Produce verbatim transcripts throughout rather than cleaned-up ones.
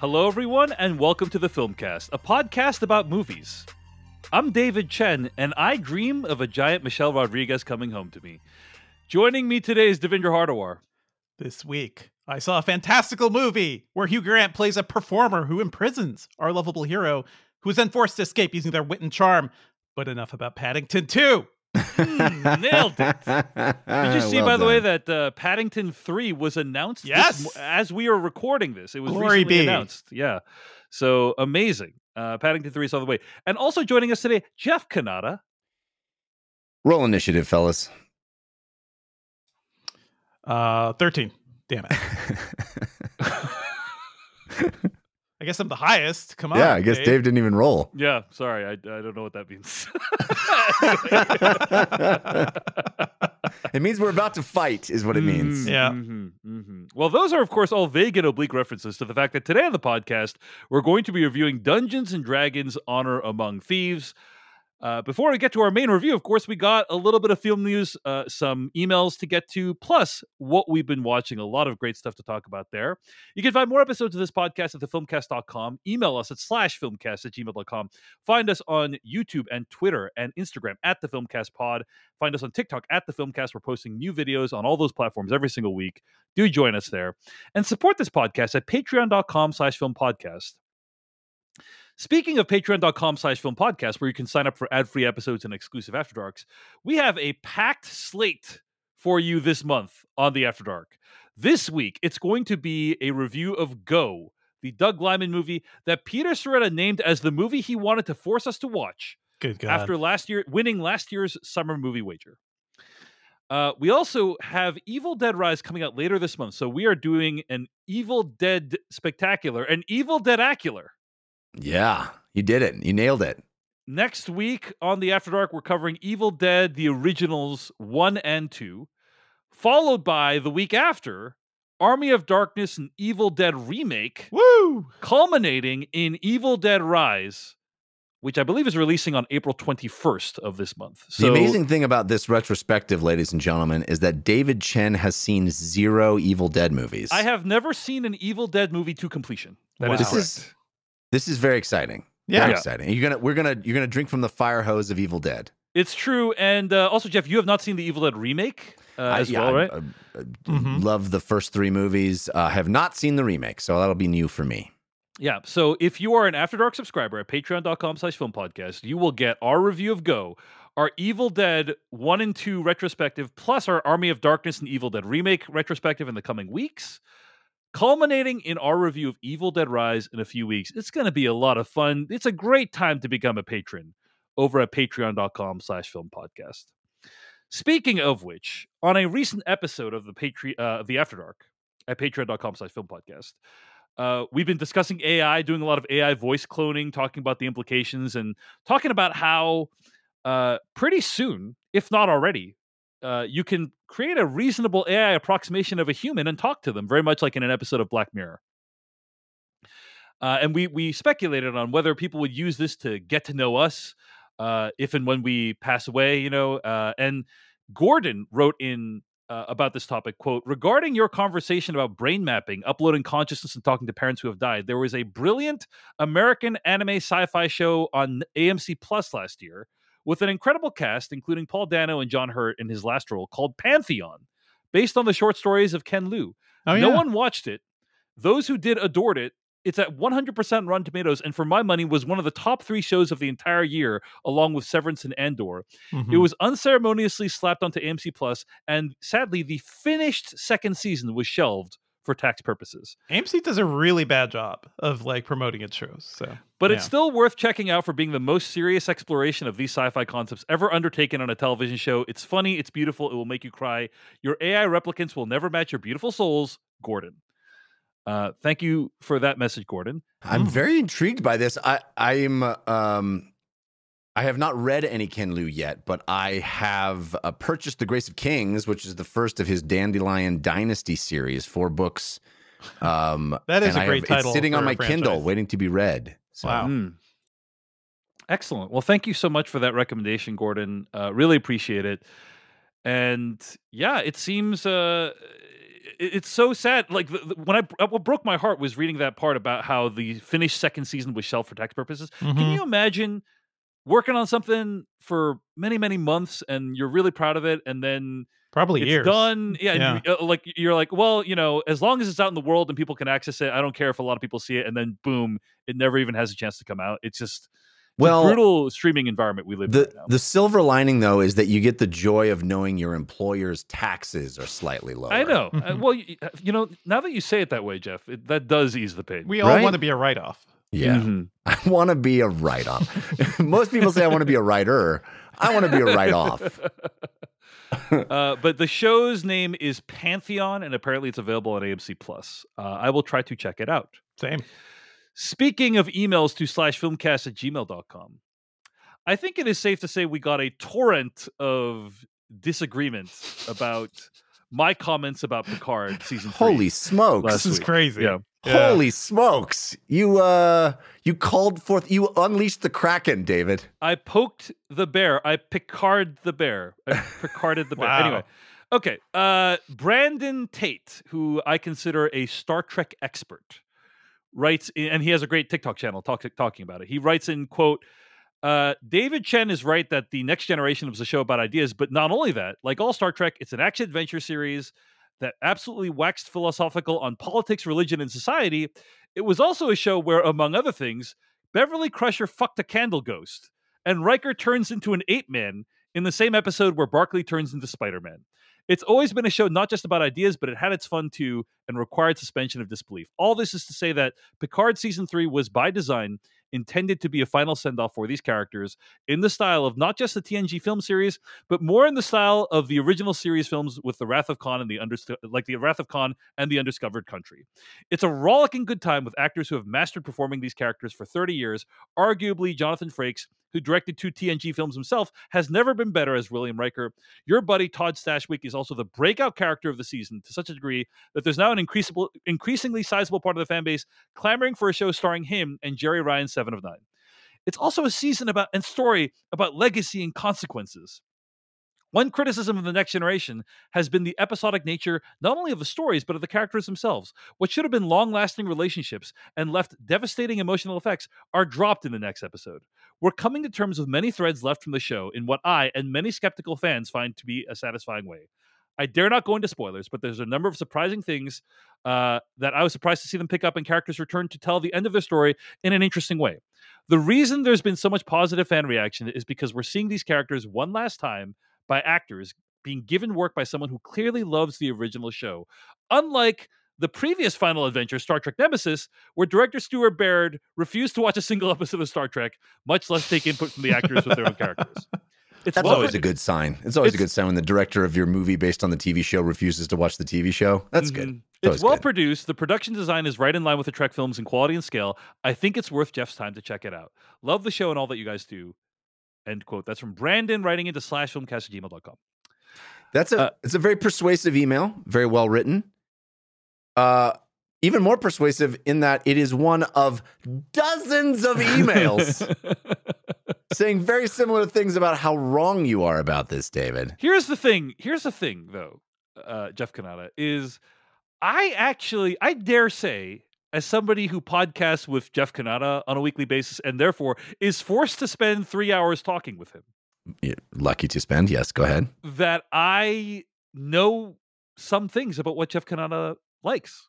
Hello, everyone, and welcome to the Filmcast, a podcast about movies. I'm David Chen, and I dream of a giant Michelle Rodriguez coming home to me. Joining me today is Devindra Hardwar. This week, I saw a fantastical movie where Hugh Grant plays a performer who imprisons our lovable hero, who is then forced to escape using their wit and charm. But enough about Paddington two. mm, nailed it. Did you see, well by done. the way, that uh, Paddington three was announced yes! this, as we are recording this? It was Glory recently be. announced. Yeah. So amazing. Uh, Paddington three is on the way. And also joining us today, Jeff Cannata. Roll initiative, fellas. Uh, thirteen. Damn it. I guess I'm the highest. Come on. Yeah, I guess Dave, Dave didn't even roll. Yeah, sorry. I, I don't know what that means. It means we're about to fight is what it means. Mm, yeah. Mm-hmm, mm-hmm. Well, those are, of course, all vague and oblique references to the fact that today on the podcast, we're going to be reviewing Dungeons and Dragons: Honor Among Thieves. Uh, before we get to our main review, of course, we got a little bit of film news, uh, some emails to get to, plus what we've been watching. A lot of great stuff to talk about there. You can find more episodes of this podcast at the filmcast dot com. Email us at slash filmcast at gmail dot com. Find us on YouTube and Twitter and Instagram at the Filmcast Pod. Find us on TikTok at the Filmcast. We're posting new videos on all those platforms every single week. Do join us there. And support this podcast at patreon.com slash filmpodcast. Speaking of patreon.com slash film podcast, where you can sign up for ad-free episodes and exclusive After Darks, we have a packed slate for you this month on the After Dark. This week, it's going to be a review of Go, the Doug Liman movie that Peter Serretta named as the movie he wanted to force us to watch. Good God. After last year, winning last year's summer movie wager. Uh, we also have Evil Dead Rise coming out later this month, so we are doing an Evil Dead Spectacular, an Evil Dead-acular. Yeah, you did it. You nailed it. Next week on the After Dark, we're covering Evil Dead, the originals one and two, followed by the week after, Army of Darkness and Evil Dead Remake, woo! Culminating in Evil Dead Rise, which I believe is releasing on April twenty-first of this month. So, the amazing thing about this retrospective, ladies and gentlemen, is that David Chen has seen zero Evil Dead movies. I have never seen an Evil Dead movie to completion. That wow. is correct. This is very exciting. Yeah, very yeah. exciting. You're gonna, we're gonna, you're gonna drink from the fire hose of Evil Dead. It's true, and uh, also, Jeff, you have not seen the Evil Dead remake uh, I, as yeah, well, right? I, I, I mm-hmm. love the first three movies. I uh, have not seen the remake, so that'll be new for me. Yeah. So if you are an After Dark subscriber at Patreon dot com slash Film Podcast, you will get our review of Go, our Evil Dead one and two retrospective, plus our Army of Darkness and Evil Dead remake retrospective in the coming weeks, culminating in our review of Evil Dead Rise in a few weeks. It's going to be a lot of fun. It's a great time to become a patron over at patreon.com slash film podcast. Speaking of which, on a recent episode of the Patre- uh, the After Dark at patreon.com slash film podcast, uh, we've been discussing A I, doing a lot of A I voice cloning, talking about the implications and talking about how uh, pretty soon, if not already, Uh, you can create a reasonable A I approximation of a human and talk to them, very much like in an episode of Black Mirror. Uh, and we we speculated on whether people would use this to get to know us uh, if and when we pass away, you know. Uh, and Gordon wrote in uh, about this topic, quote, regarding your conversation about brain mapping, uploading consciousness and talking to parents who have died, there was a brilliant American anime sci-fi show on A M C Plus last year with an incredible cast, including Paul Dano and John Hurt in his last role, called Pantheon, based on the short stories of Ken Liu. Oh, yeah. No one watched it. Those who did adored it. It's at one hundred percent Rotten Tomatoes, and for my money, was one of the top three shows of the entire year, along with Severance and Andor. Mm-hmm. It was unceremoniously slapped onto A M C Plus, and sadly, the finished second season was shelved for tax purposes. A M C does a really bad job of like promoting its shows. So, but yeah. It's still worth checking out for being the most serious exploration of these sci-fi concepts ever undertaken on a television show. It's funny, it's beautiful, it will make you cry. Your A I replicants will never match your beautiful souls, Gordon. Uh, thank you for that message, Gordon. I'm mm. very intrigued by this. I I'm um I have not read any Ken Liu yet, but I have uh, purchased The Grace of Kings, which is the first of his Dandelion Dynasty series, four books. Um, that is a great have, title. It's sitting on my franchise. Kindle, waiting to be read. So. Wow. Mm. Excellent. Well, thank you so much for that recommendation, Gordon. Uh, really appreciate it. And yeah, it seems uh, it's so sad. Like when I what broke my heart was reading that part about how the finished second season was shelved for tax purposes. Mm-hmm. Can you imagine working on something for many, many months and you're really proud of it, and then probably it's years done? Yeah, yeah. You, uh, like you're like, well, you know, as long as it's out in the world and people can access it, I don't care if a lot of people see it. And then boom, it never even has a chance to come out. It's just. Well, the brutal streaming environment we live the, in right now. The silver lining, though, is that you get the joy of knowing your employer's taxes are slightly lower. I know. Mm-hmm. Uh, well, you, you know, now that you say it that way, Jeff, it, that does ease the pain. We all right? want to be a write-off. Yeah. Mm-hmm. I want to be a write-off. Most people say I want to be a writer. I want to be a write-off. uh, but the show's name is Pantheon, and apparently it's available on A M C plus. Uh, I will try to check it out. Same. Speaking of emails to slash filmcast at gmail dot com, I think it is safe to say we got a torrent of disagreement about my comments about Picard season three. Holy smokes. This is week. Crazy. Yeah. Yeah. Holy smokes. You uh, you called forth, you unleashed the Kraken, David. I poked the bear. I Picard the bear. I Picarded the bear. Wow. Anyway. Okay. Uh, Brandon Tate, who I consider a Star Trek expert, writes in, and he has a great TikTok channel talk, talking about it. He writes in, quote, uh, David Chen is right that The Next Generation was a show about ideas, but not only that, like all Star Trek, it's an action-adventure series that absolutely waxed philosophical on politics, religion, and society. It was also a show where, among other things, Beverly Crusher fucked a candle ghost, and Riker turns into an ape-man in the same episode where Barclay turns into Spider-Man. It's always been a show not just about ideas, but it had its fun too and required suspension of disbelief. All this is to say that Picard Season three was by design intended to be a final send-off for these characters in the style of not just the T N G film series, but more in the style of the original series films with the Wrath of Khan and the Unders- like the Wrath of Khan and the Undiscovered Country. It's a rollicking good time with actors who have mastered performing these characters for thirty years. Arguably, Jonathan Frakes, who directed two T N G films himself, has never been better as William Riker. Your buddy Todd Stashwick is also the breakout character of the season to such a degree that there's now an increasable, increasingly sizable part of the fan base clamoring for a show starring him and Jerry Ryan's Seven of Nine. It's also a season about and story about legacy and consequences. One criticism of The Next Generation has been the episodic nature not only of the stories, but of the characters themselves. What should have been long-lasting relationships and left devastating emotional effects are dropped in the next episode. We're coming to terms with many threads left from the show in what I and many skeptical fans find to be a satisfying way. I dare not go into spoilers, but there's a number of surprising things uh, that I was surprised to see them pick up and characters return to tell the end of their story in an interesting way. The reason there's been so much positive fan reaction is because we're seeing these characters one last time by actors being given work by someone who clearly loves the original show. Unlike the previous final adventure, Star Trek Nemesis, where director Stuart Baird refused to watch a single episode of Star Trek, much less take input from the actors with their own characters. It's That's well always written. A good sign. It's always it's, a good sign when the director of your movie based on the T V show refuses to watch the T V show. That's mm-hmm. good. It's, it's well good. produced. The production design is right in line with the Trek films in quality and scale. I think it's worth Jeff's time to check it out. Love the show and all that you guys do. End quote. That's from Brandon writing into slash filmcast at gmail dot com. That's a, uh, it's a very persuasive email, very well written. Uh, even more persuasive in that it is one of dozens of emails saying very similar things about how wrong you are about this, David. Here's the thing. Here's the thing, though, uh, Jeff Cannata, is I actually, I dare say, as somebody who podcasts with Jeff Cannata on a weekly basis and therefore is forced to spend three hours talking with him. You're lucky to spend, yes. Go ahead. That I know some things about what Jeff Cannata likes.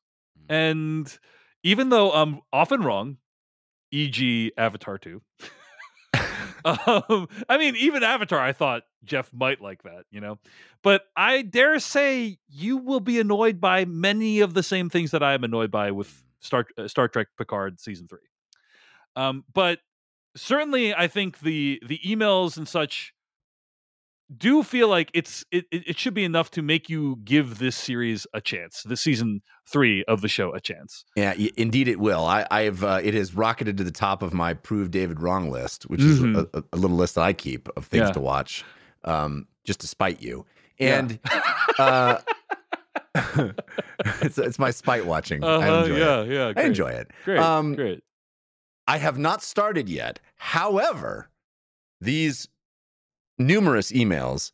And even though I'm often wrong, for example. Avatar two. um, I mean, even Avatar, I thought Jeff might like that, you know? But I dare say you will be annoyed by many of the same things that I am annoyed by with Star, uh, Star Trek Picard Season three. Um, but certainly I think the the emails and such do feel like it's it, it should be enough to make you give this series a chance, the season three of the show a chance. Yeah, y- indeed it will. I, I've uh, it has rocketed to the top of my Prove David Wrong list, which mm-hmm. is a, a little list that I keep of things yeah. to watch, um, just to spite you. And yeah. uh, it's it's my spite watching. Uh-huh, I enjoy yeah, it. Yeah, great. I enjoy it. Great, um, great. I have not started yet. However, these numerous emails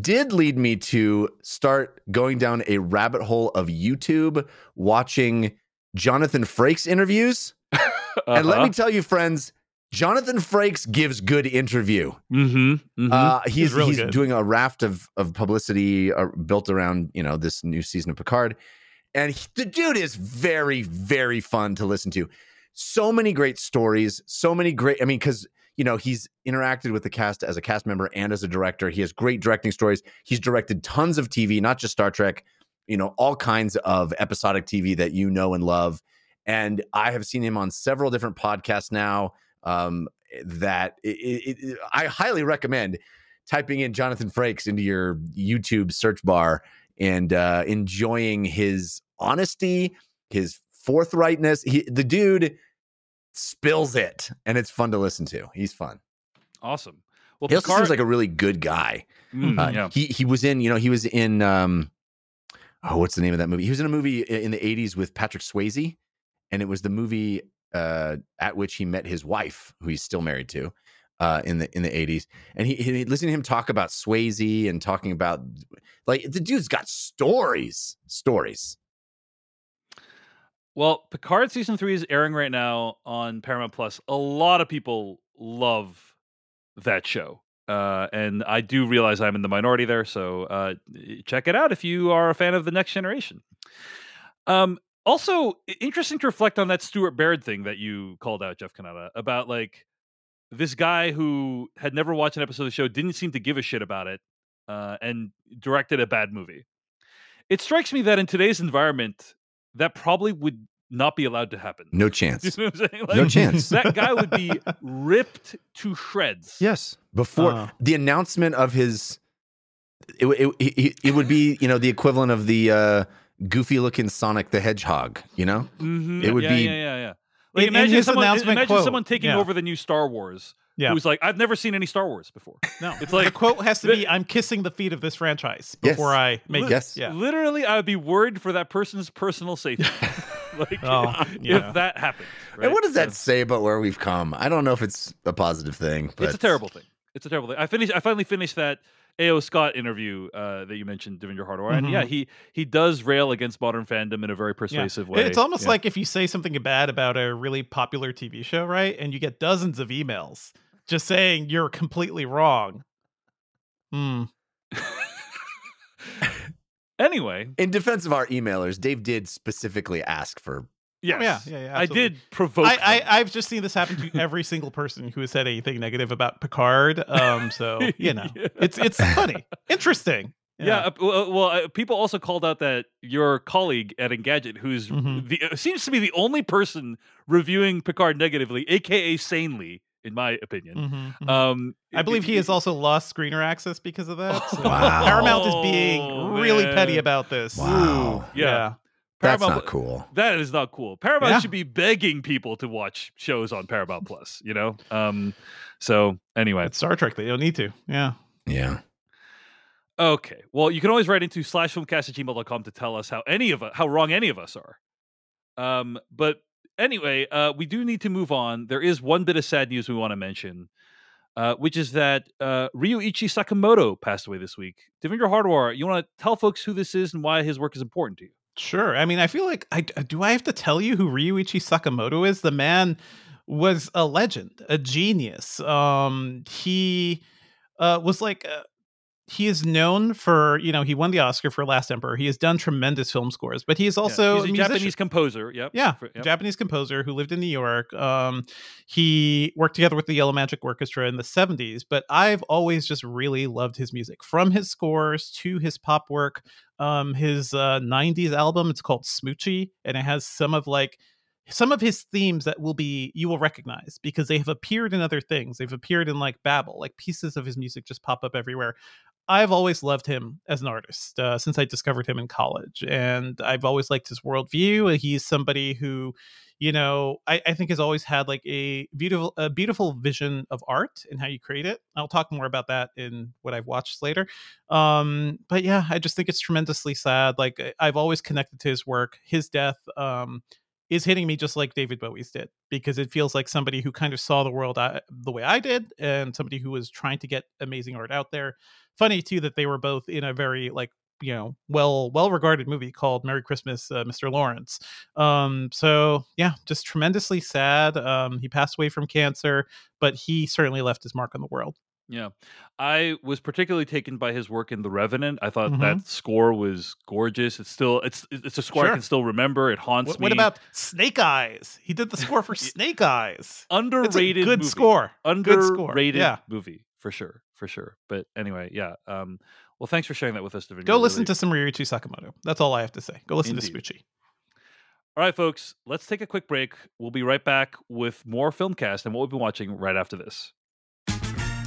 did lead me to start going down a rabbit hole of YouTube, watching Jonathan Frakes interviews. Uh-huh. And let me tell you, friends, Jonathan Frakes gives good interview. Mm-hmm, mm-hmm. Uh, he's he's, really he's doing a raft of of publicity uh, built around, you know, this new season of Picard. And he, the dude is very, very fun to listen to. So many great stories, so many great, I mean, because, you know, he's interacted with the cast as a cast member and as a director. He has great directing stories. He's directed tons of T V, not just Star Trek, you know, all kinds of episodic T V that you know and love. And I have seen him on several different podcasts now um, that it, it, it, I highly recommend typing in Jonathan Frakes into your YouTube search bar and uh, enjoying his honesty, his forthrightness. He, the dude spills it, and it's fun to listen to. He's fun. Awesome. Well, he Picard- also seems like a really good guy. Mm, uh, yeah. He he was in, you know, he was in, um, oh, what's the name of that movie? He was in a movie in the eighties with Patrick Swayze, and it was the movie uh, at which he met his wife, who he's still married to, uh, in the in the eighties. And he, he listening to him talk about Swayze and talking about, like, the dude's got stories, stories. Well, Picard season three is airing right now on Paramount Plus. A lot of people love that show, uh, and I do realize I'm in the minority there. So uh, check it out if you are a fan of The Next Generation. Um, also, interesting to reflect on that Stuart Baird thing that you called out, Jeff Cannata, about like this guy who had never watched an episode of the show, didn't seem to give a shit about it, uh, and directed a bad movie. It strikes me that in today's environment, that probably would not be allowed to happen. No chance. You know what I'm saying? Like, no chance. That guy would be ripped to shreds. Yes. Before uh. the announcement of his, it, it, it, it would be, you know, the equivalent of the uh, goofy looking Sonic the Hedgehog, you know? Mm-hmm. It would yeah, be. Yeah, yeah, yeah. Like, in, imagine in someone, imagine quote, someone taking yeah. over the new Star Wars. Yeah. Who's like, I've never seen any Star Wars before. No, it's like the quote has to be, "I'm kissing the feet of this franchise before yes. I make yes." Li- yeah. Literally, I would be worried for that person's personal safety, like oh, if, yeah. if that happened. Right? And what does that so, say about where we've come? I don't know if it's a positive thing. But... It's a terrible thing. It's a terrible thing. I finished. I finally finished that A O. Scott interview uh, that you mentioned, Devindra Hardwar, mm-hmm. and yeah, he he does rail against modern fandom in a very persuasive yeah. way. It's almost yeah. like if you say something bad about a really popular T V show, right, and you get dozens of emails just saying you're completely wrong. Hmm. Anyway, in defense of our emailers, Dave did specifically ask for. Yes. Oh, yeah, yeah, yeah. I did provoke. I, I, I've just seen this happen to every single person who has said anything negative about Picard. Um, so you know, yeah. it's it's funny, interesting. Yeah. yeah uh, well, uh, people also called out that your colleague at Engadget, who's mm-hmm. the uh, seems to be the only person reviewing Picard negatively, aka sanely, in my opinion. Mm-hmm, um, I it, believe he it, has also lost screener access because of that. So. Wow. Paramount is being really man. petty about this. Wow. Yeah. yeah. Paramount, that's not cool. That is not cool. Paramount yeah. should be begging people to watch shows on Paramount Plus, you know? Um, so anyway. It's Star Trek. They don't need to. Yeah. Yeah. Okay. Well, you can always write into slash filmcast at gmail dot com to tell us how any of us, how wrong any of us are. Um, but anyway, uh, we do need to move on. There is one bit of sad news we want to mention, uh, which is that uh, Ryuichi Sakamoto passed away this week. Devindra Hardwar, you want to tell folks who this is and why his work is important to you? Sure. I mean, I feel like I do. I have to tell you who Ryuichi Sakamoto is. The man was a legend, a genius. Um, he uh, was like uh, he is known for, you know, he won the Oscar for Last Emperor. He has done tremendous film scores, but he is also yeah, he's a, a musician. Japanese composer. Yep. Yeah. For, yep. Japanese composer who lived in New York. Um, he worked together with the Yellow Magic Orchestra in the seventies, but I've always just really loved his music, from his scores to his pop work. Um, his uh, nineties album, it's called Smoochie, and it has some of like some of his themes that will be you will recognize because they have appeared in other things. They've appeared in like Babel, like pieces of his music just pop up everywhere. I've always loved him as an artist uh, since I discovered him in college, and I've always liked his worldview. He's somebody who, you know, I, I think has always had like a beautiful, a beautiful vision of art and how you create it. I'll talk more about that in what I've watched later. Um, but yeah, I just think it's tremendously sad. Like I've always connected to his work. His death um, is hitting me just like David Bowie's did, because it feels like somebody who kind of saw the world I, the way I did, and somebody who was trying to get amazing art out there. Funny, too, that they were both in a very, like, you know, well, well-regarded movie called Merry Christmas, uh, Mister Lawrence. Um, so, yeah, just tremendously sad. Um, he passed away from cancer, but he certainly left his mark on the world. Yeah, I was particularly taken by his work in The Revenant. I thought mm-hmm. that score was gorgeous. It's still it's it's a score sure. I can still remember. It haunts what, me. What about Snake Eyes? He did the score for Snake Eyes. Underrated, it's a good movie. score. Underrated good score. Yeah. movie for sure, for sure. But anyway, yeah. Um, well, thanks for sharing that with us, Devindra. Go listen really... to some Ryuichi Sakamoto. That's all I have to say. Go listen Indeed. to Spucci. All right, folks. Let's take a quick break. We'll be right back with more Filmcast and what we've been watching right after this.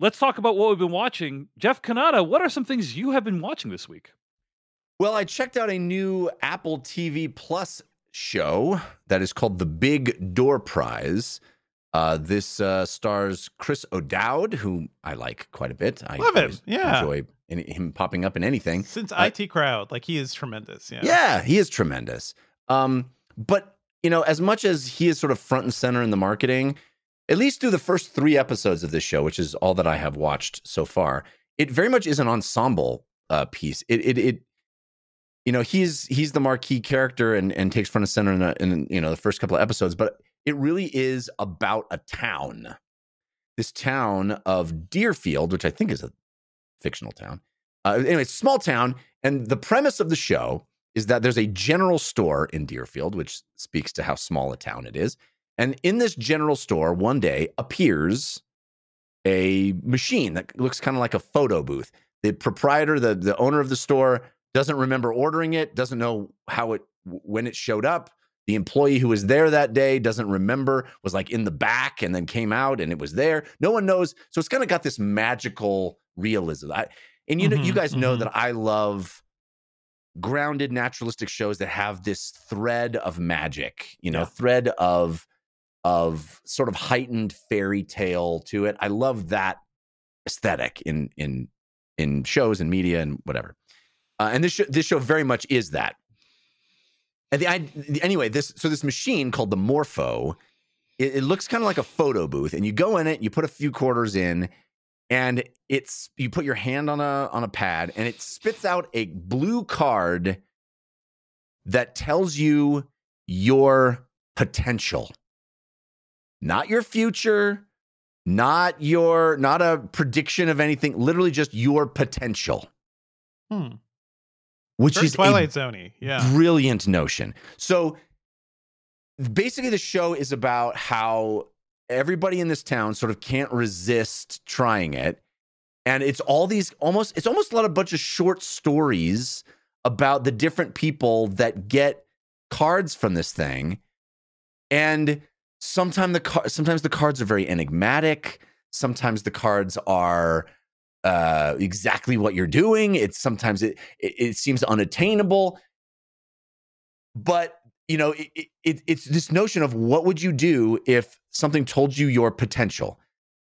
Let's talk about what we've been watching. Jeff Cannata, what are some things you have been watching this week? Well, I checked out a new Apple T V Plus show that is called The Big Door Prize. Uh, this uh, stars Chris O'Dowd, who I like quite a bit. I Love him. Yeah. enjoy him popping up in anything. Since uh, I T Crowd, like he is tremendous. Yeah, yeah he is tremendous. Um, but, you know, as much as he is sort of front and center in the marketing, at least through the first three episodes of this show, which is all that I have watched so far, it very much is an ensemble uh, piece. It, it, it, you know, he's he's the marquee character and and takes front and center in, the, in you know the first couple of episodes, but it really is about a town, this town of Deerfield, which I think is a fictional town. Uh, anyway, small town, and the premise of the show is that there's a general store in Deerfield, which speaks to how small a town it is. And in this general store, one day appears a machine that looks kind of like a photo booth. The proprietor, the, the owner of the store, doesn't remember ordering it, doesn't know how it when it showed up. The employee who was there that day doesn't remember, was like in the back and then came out and it was there. No one knows. So it's kind of got this magical realism. I, and you mm-hmm, know, you guys mm-hmm. know that I love grounded naturalistic shows that have this thread of magic, you know, yeah. thread of... of sort of heightened fairy tale to it. I love that aesthetic in in in shows and media and whatever. Uh, and this show, this show very much is that. And the, I, the, anyway, this so this machine called the Morpho, it, it looks kind of like a photo booth, and you go in it, you put a few quarters in, and it's you put your hand on a on a pad, and it spits out a blue card that tells you your potential. Not your future, not your, not a prediction of anything. Literally, just your potential, hmm. which First is Twilight Zone-y. Yeah, brilliant notion. So, basically, the show is about how everybody in this town sort of can't resist trying it, and it's all these almost. It's almost like a bunch of short stories about the different people that get cards from this thing, and. Sometimes the car- sometimes the cards are very enigmatic. Sometimes the cards are uh, exactly what you're doing. It's sometimes it, it it seems unattainable. But you know, it, it, it's this notion of what would you do if something told you your potential.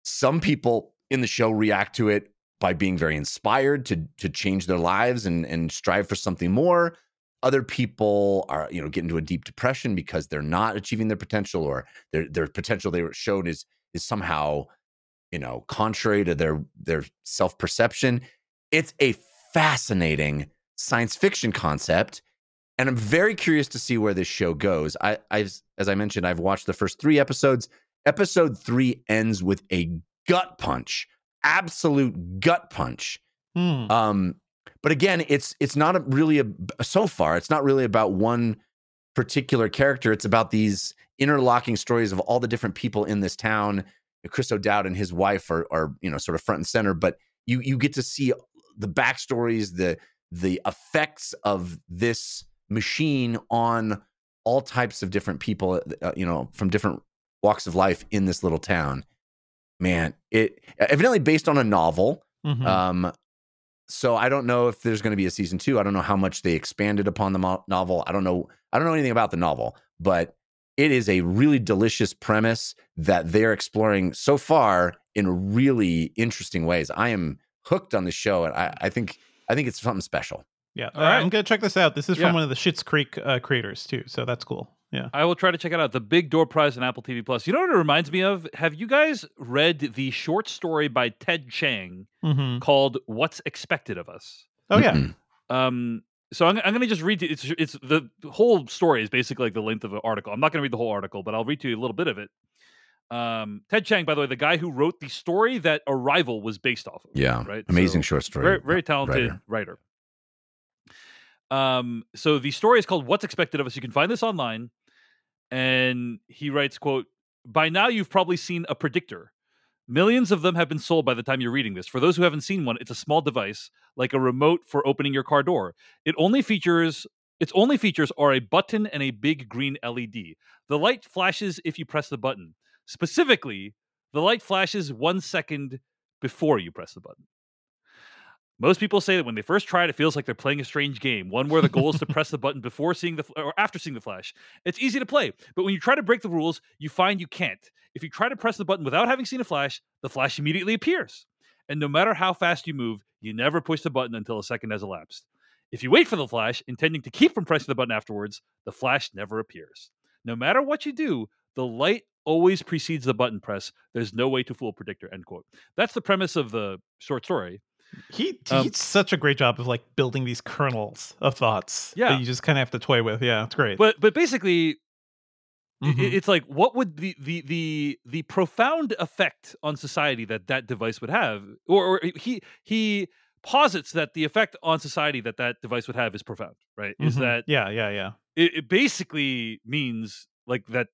Some people in the show react to it by being very inspired to to change their lives and and strive for something more. Other people are, you know, get into a deep depression because they're not achieving their potential, or their their potential they were shown is is somehow, you know, contrary to their their self-perception. It's a fascinating science fiction concept, And I'm very curious to see where this show goes. I, I've, as I mentioned, I've watched the first three episodes. Episode three ends with a gut punch, absolute gut punch. Mm. Um, but again, it's it's not a, really a, so far, it's not really about one particular character. It's about these interlocking stories of all the different people in this town. Chris O'Dowd and his wife are, are you know, sort of front and center, but you you get to see the backstories, the the effects of this machine on all types of different people, uh, you know, from different walks of life in this little town. Man, it evidently based on a novel. Mm-hmm. Um, so I don't know if there's going to be a season two. I don't know how much they expanded upon the mo- novel. I don't know. I don't know anything about the novel, but it is a really delicious premise that they're exploring so far in really interesting ways. I am hooked on the show, and I, I think I think it's something special. Yeah, all right. I'm gonna check this out. This is yeah. from one of the Schitt's Creek uh, creators too, so that's cool. Yeah, I will try to check it out. The Big Door Prize on Apple T V Plus. You know what it reminds me of? Have you guys read the short story by Ted Chiang mm-hmm. called "What's Expected of Us"? Oh yeah. Mm-hmm. Um. So I'm, I'm going to just read to, it's it's the whole story is basically like the length of an article. I'm not going to read the whole article, but I'll read to you a little bit of it. Um, Ted Chiang, by the way, the guy who wrote the story that Arrival was based off of. Yeah, right. Amazing so, short story. Very, very talented writer. writer. Um, so the story is called "What's Expected of Us." You can find this online, and he writes, "Quote: By now, you've probably seen a predictor. Millions of them have been sold by the time you're reading this. For those who haven't seen one, it's a small device, like a remote for opening your car door. It only features its only features are a button and a big green L E D. The light flashes if you press the button. Specifically, the light flashes one second before you press the button. Most people say that when they first try it, it feels like they're playing a strange game, one where the goal is to press the button before seeing the fl- or after seeing the flash. It's easy to play, but when you try to break the rules, you find you can't. If you try to press the button without having seen a flash, the flash immediately appears. And no matter how fast you move, you never push the button until a second has elapsed. If you wait for the flash, intending to keep from pressing the button afterwards, the flash never appears. No matter what you do, the light always precedes the button press. There's no way to fool a predictor," end quote. That's the premise of the short story. He he's um, such a great job of like building these kernels of thoughts yeah. that you just kind of have to toy with. Yeah, it's great. But but basically, mm-hmm. it, it's like what would the, the the the profound effect on society that that device would have, or, or he he posits that the effect on society that that device would have is profound, right? Mm-hmm. Is that yeah yeah yeah? It, it basically means like that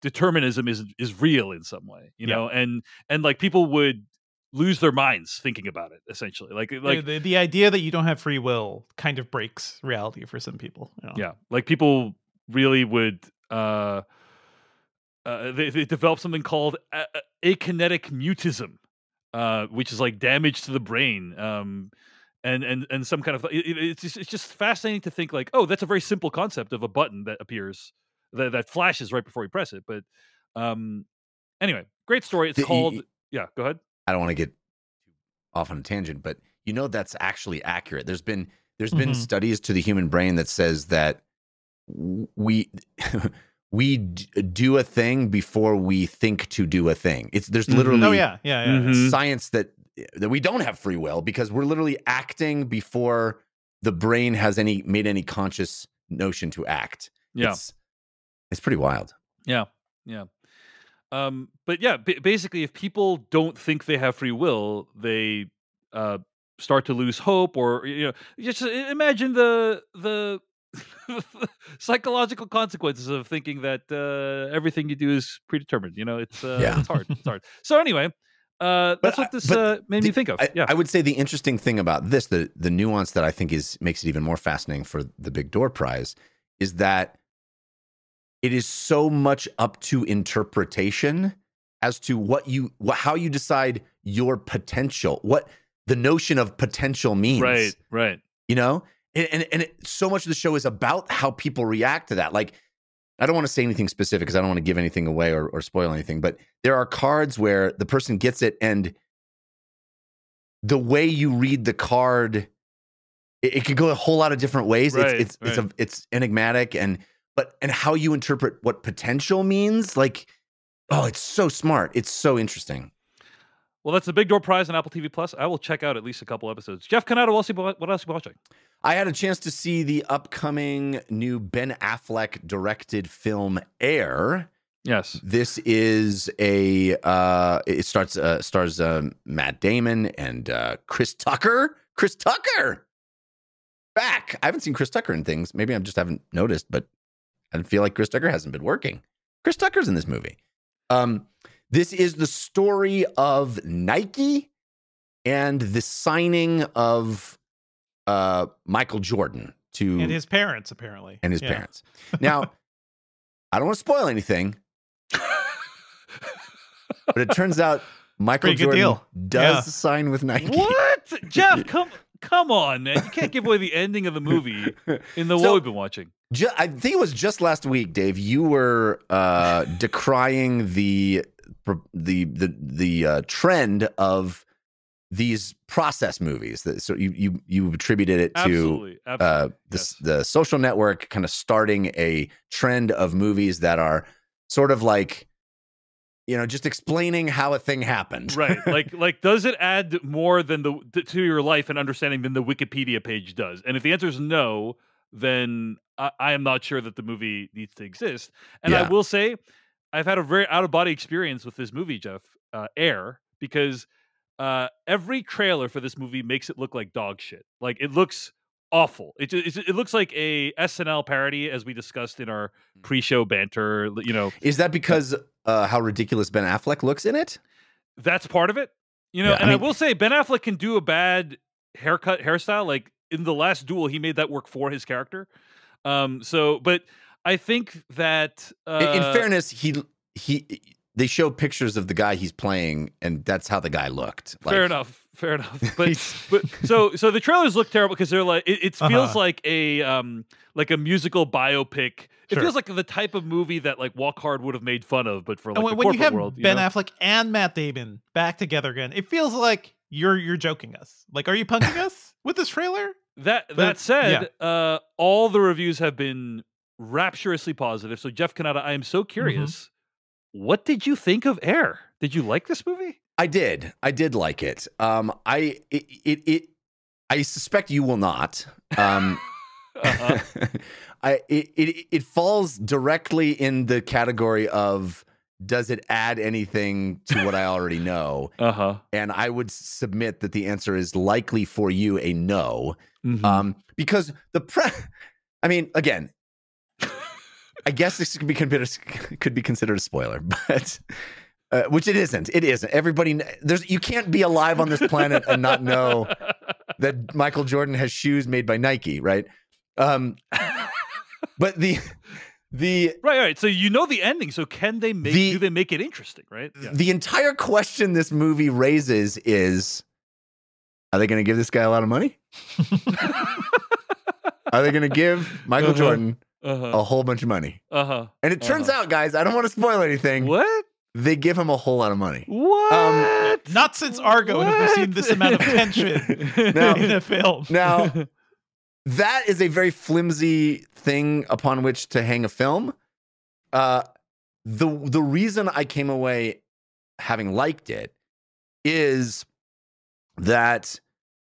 determinism is is real in some way, you yeah. know, and and like people would lose their minds thinking about it, essentially. Like, like yeah, the, the idea that you don't have free will kind of breaks reality for some people. You know? Yeah, like people really would. Uh, uh, they, they develop something called a- a- akinetic mutism, uh, which is like damage to the brain, um, and and and some kind of. It, it's just, it's just fascinating to think like, oh, that's a very simple concept of a button that appears that, that flashes right before you press it. But um, anyway, great story. It's the, called. He, yeah, go ahead. I don't want to get off on a tangent, but you know that's actually accurate. There's been there's mm-hmm. been studies to the human brain that says that we we d- do a thing before we think to do a thing. It's there's literally mm-hmm. oh, yeah. Yeah, yeah, mm-hmm. science that that we don't have free will because we're literally acting before the brain has any made any conscious notion to act. Yeah, it's, it's pretty wild. Yeah, yeah. Um, but yeah, b- basically, if people don't think they have free will, they uh, start to lose hope, or you know, just imagine the the psychological consequences of thinking that uh, everything you do is predetermined. You know, it's uh, yeah. it's hard, it's hard. So anyway, uh, that's what this I, uh, made the, me think of. I, yeah, I would say the interesting thing about this, the the nuance that I think is makes it even more fascinating for the Big Door Prize, is that it is so much up to interpretation as to what you, what, how you decide your potential, what the notion of potential means. Right, right. You know, and and, and it, so much of the show is about how people react to that. Like, I don't want to say anything specific because I don't want to give anything away or, or spoil anything, but there are cards where the person gets it and the way you read the card, it, it could go a whole lot of different ways. Right, it's it's right. it's, a, it's enigmatic and. But and how you interpret what potential means, like, oh, it's so smart. It's so interesting. Well, that's the Big Door Prize on Apple T V Plus. I will check out at least a couple episodes. Jeff Cannata, what else are you watching? I had a chance to see the upcoming new Ben Affleck directed film Air. Yes. This is a uh, it starts uh, stars um, Matt Damon and uh, Chris Tucker. Chris Tucker back. I haven't seen Chris Tucker in things. Maybe I just haven't noticed, but I feel like Chris Tucker hasn't been working. Chris Tucker's in this movie. Um, this is the story of Nike and the signing of uh, Michael Jordan to and his parents apparently and his yeah. parents. Now, I don't want to spoil anything, but it turns out Michael Jordan deal. does yeah. sign with Nike. What, Jeff? Come, come on, man! You can't give away the ending of the movie in the so, what we've been watching. Ju- I think it was just last week, Dave. You were uh, decrying the the the the uh, trend of these process movies. So you you you attributed it to absolutely, absolutely. Uh, the, yes. the Social Network kind of starting a trend of movies that are sort of like, you know, just explaining how a thing happened. Right. Like, like, does it add more than the to your life and understanding than the Wikipedia page does? And if the answer is no, then I, I am not sure that the movie needs to exist. And yeah. I will say, I've had a very out-of-body experience with this movie, Jeff, uh, Air, because uh, every trailer for this movie makes it look like dog shit. Like, it looks awful. It it, it looks like a S N L parody, as we discussed in our pre-show banter. You know, is that because uh, how ridiculous Ben Affleck looks in it? That's part of it. You know, yeah, and I, mean, I will say Ben Affleck can do a bad haircut, hairstyle. Like in The Last Duel, he made that work for his character. Um, so, but I think that uh, in, in fairness, he he they show pictures of the guy he's playing, and that's how the guy looked. Like, fair enough. Fair enough, but, but so so the trailers look terrible because they're like it, it feels uh-huh. like a um like a musical biopic. It sure. feels like the type of movie that like Walk Hard would have made fun of, but for like and when, the when corporate you have world, Ben you know? Affleck and Matt Damon back together again, it feels like you're you're joking us. Like, are you punking us with this trailer? That but, that said, yeah. uh, all the reviews have been rapturously positive. So Jeff Cannata, I am so curious. Mm-hmm. What did you think of Air? Did you like this movie? I did. I did like it. Um, I it, it it I suspect you will not. Um, uh-huh. I it, it it falls directly in the category of does it add anything to what I already know? Uh-huh. And I would submit that the answer is likely for you a no, mm-hmm. um, because the pre. I mean, again, I guess this could be considered could be considered a spoiler, but. Uh, which it isn't. It isn't. Everybody, there's you can't be alive on this planet and not know that Michael Jordan has shoes made by Nike, right? Um, but the the right, right. So you know the ending. So can they make the, do they make it interesting, right? Yeah. The entire question this movie raises is: are they going to give this guy a lot of money? Are they going to give Michael uh-huh. Jordan uh-huh. a whole bunch of money? Uh huh. And it turns uh-huh. out, guys, I don't want to spoil anything. What? They give him a whole lot of money. What? Um, Not since Argo what? have we seen this amount of tension now, in a film. Now, that is a very flimsy thing upon which to hang a film. Uh, the the reason I came away having liked it is that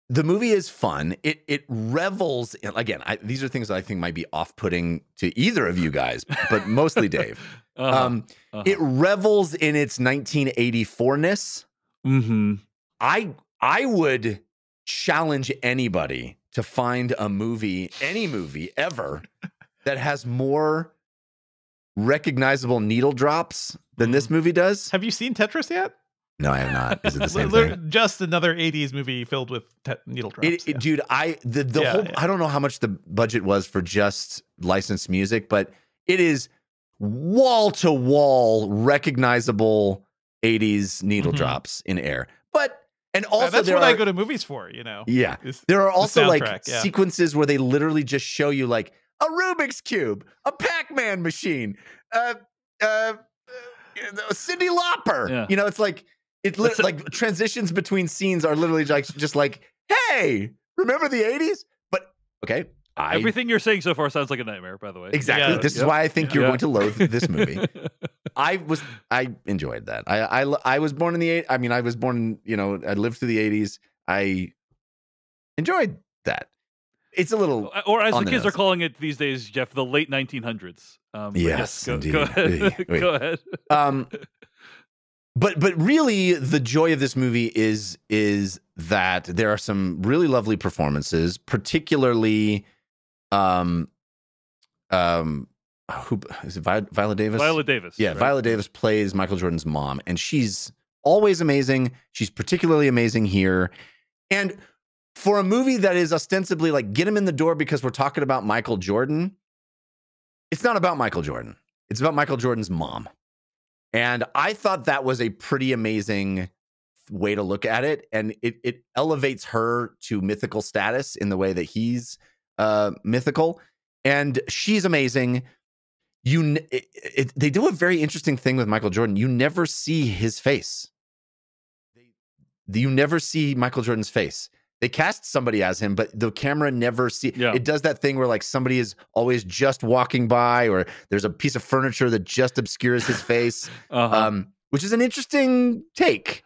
the movie is fun. It it revels in, again. I, these are things that I think might be off-putting to either of you guys, but mostly Dave. Uh-huh. Um, uh-huh. It revels in its nineteen eighty-four-ness. Mm-hmm. I I would challenge anybody to find a movie, any movie ever, that has more recognizable needle drops than mm. this movie does. Have you seen Tetris yet? No, I have not. Is it the same thing? Just another eighties movie filled with te- needle drops. It, yeah. it, dude, I the, the yeah, whole yeah. I don't know how much the budget was for just licensed music, but it is wall-to-wall recognizable eighties needle mm-hmm. drops in Air. But and also now, that's what are, I go to movies for, you know. Yeah. Is, there are also the like yeah. sequences where they literally just show you like a Rubik's Cube, a Pac-Man machine, uh uh Cyndi Lauper. Yeah. You know, it's like it's li- a- like transitions between scenes are literally like just like, hey, remember the eighties? But okay. I, Everything you're saying so far sounds like a nightmare, by the way. Exactly. Yeah, this yeah. is why I think yeah. you're yeah. going to loathe this movie. I was, I enjoyed that. I, I, I was born in the eight. I mean, I was born, in, you know, I lived through the eighties. I enjoyed that. It's a little, or as the kids are calling it these days, Jeff, the late nineteen hundreds. Um, yes, yes go, indeed. Go ahead. go ahead. Um, but but really, the joy of this movie is is that there are some really lovely performances, particularly, um, um, who is it? Viola Davis. Viola Davis. Yeah, right? Viola Davis plays Michael Jordan's mom, and she's always amazing. She's particularly amazing here, and. For a movie that is ostensibly like, get him in the door because we're talking about Michael Jordan, it's not about Michael Jordan. It's about Michael Jordan's mom. And I thought that was a pretty amazing way to look at it. And it it elevates her to mythical status in the way that he's uh, mythical. And she's amazing. You, it, it, they do a very interesting thing with Michael Jordan. You never see his face. You never see Michael Jordan's face. They cast somebody as him, but the camera never see. Yeah. It does that thing where like somebody is always just walking by, or there's a piece of furniture that just obscures his face, uh-huh. um, which is an interesting take.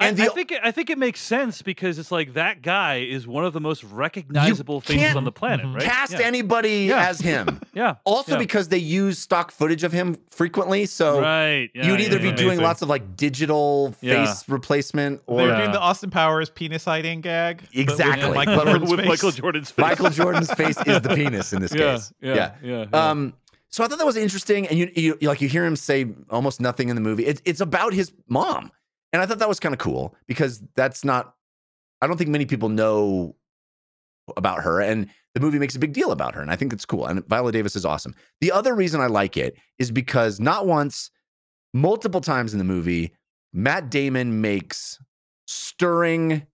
And I, the, I think it, I think it makes sense because it's like that guy is one of the most recognizable faces on the planet. Right? Cast yeah. anybody yeah. as him. yeah. Also yeah. because they use stock footage of him frequently, so right. yeah, you'd either yeah, be yeah. doing Amazing. Lots of like digital yeah. face replacement, or they're doing the Austin Powers penis hiding gag. Exactly. But with, Michael, but Jordan's with Michael Jordan's face. Michael Jordan's face is the penis in this yeah, case. Yeah. Yeah. yeah, yeah. Um, so I thought that was interesting, and you, you like you hear him say almost nothing in the movie. It's it's about his mom. And I thought that was kind of cool because that's not, I don't think many people know about her, and the movie makes a big deal about her. And I think it's cool. And Viola Davis is awesome. The other reason I like it is because not once, multiple times in the movie, Matt Damon makes stirring,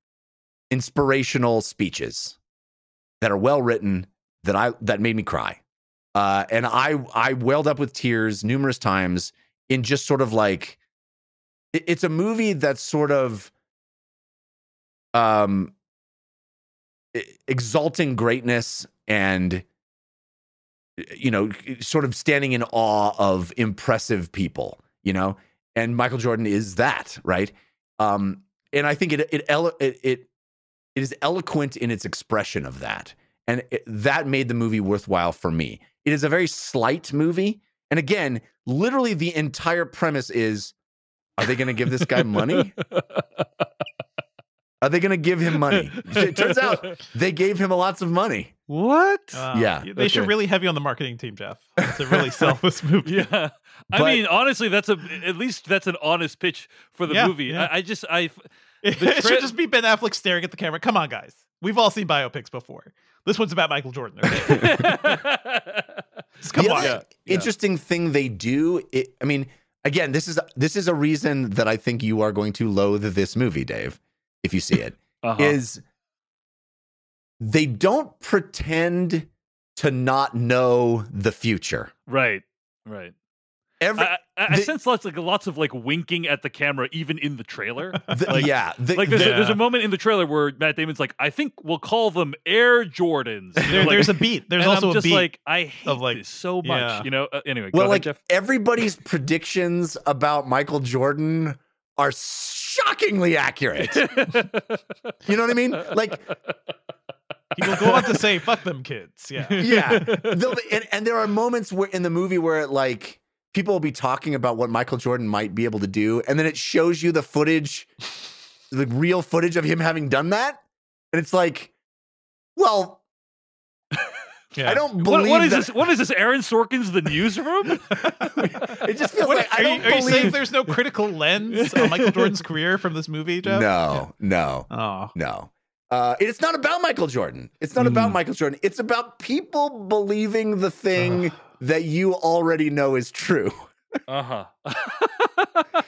inspirational speeches that are well-written that I, that made me cry. Uh, and I, I welled up with tears numerous times in just sort of like, it's a movie that's sort of um, exalting greatness and, you know, sort of standing in awe of impressive people, you know, and Michael Jordan is that, right? Um, and I think it it, elo- it it it is eloquent in its expression of that. And it, that made the movie worthwhile for me. It is a very slight movie. And again, literally the entire premise is, are they going to give this guy money? Are they going to give him money? It turns out they gave him lots of money. What? Uh, yeah. They okay. should really heavy on the marketing team, Jeff, to really sell this movie. Yeah. But, I mean, honestly, that's a, at least that's an honest pitch for the yeah, movie. Yeah. I, I just, I, the tra- it should just be Ben Affleck staring at the camera. Come on, guys. We've all seen biopics before. This one's about Michael Jordan. Okay? Come the on. Yeah. Interesting yeah. thing they do. It, I mean, Again, this is this is a reason that I think you are going to loathe this movie, Dave, if you see it, uh-huh. is they don't pretend to not know the future. Right, right. Every, I, I, I the, sense lots like lots of like winking at the camera, even in the trailer. The, like, yeah, the, like there's, the, a, there's a moment in the trailer where Matt Damon's like, "I think we'll call them Air Jordans." You know, there, like, there's a beat. There's also I'm a just beat. Like I hate of like, this so much. Yeah. You know. Uh, anyway, well, go like ahead, Jeff. Everybody's predictions about Michael Jordan are shockingly accurate. You know what I mean? Like. He will go on to say, "Fuck them kids." Yeah, yeah. They'll, and, and there are moments where in the movie where it like. People will be talking about what Michael Jordan might be able to do, and then it shows you the footage, the real footage of him having done that, and it's like, well, yeah. I don't believe what, what is that. This, what is this, Aaron Sorkin's The Newsroom? It just feels what, like I don't you, believe... Are you saying there's no critical lens on Michael Jordan's career from this movie, Jeff? No, no, oh. no. Uh, it's not about Michael Jordan. It's not mm. about Michael Jordan. It's about people believing the thing... that you already know is true. Uh-huh.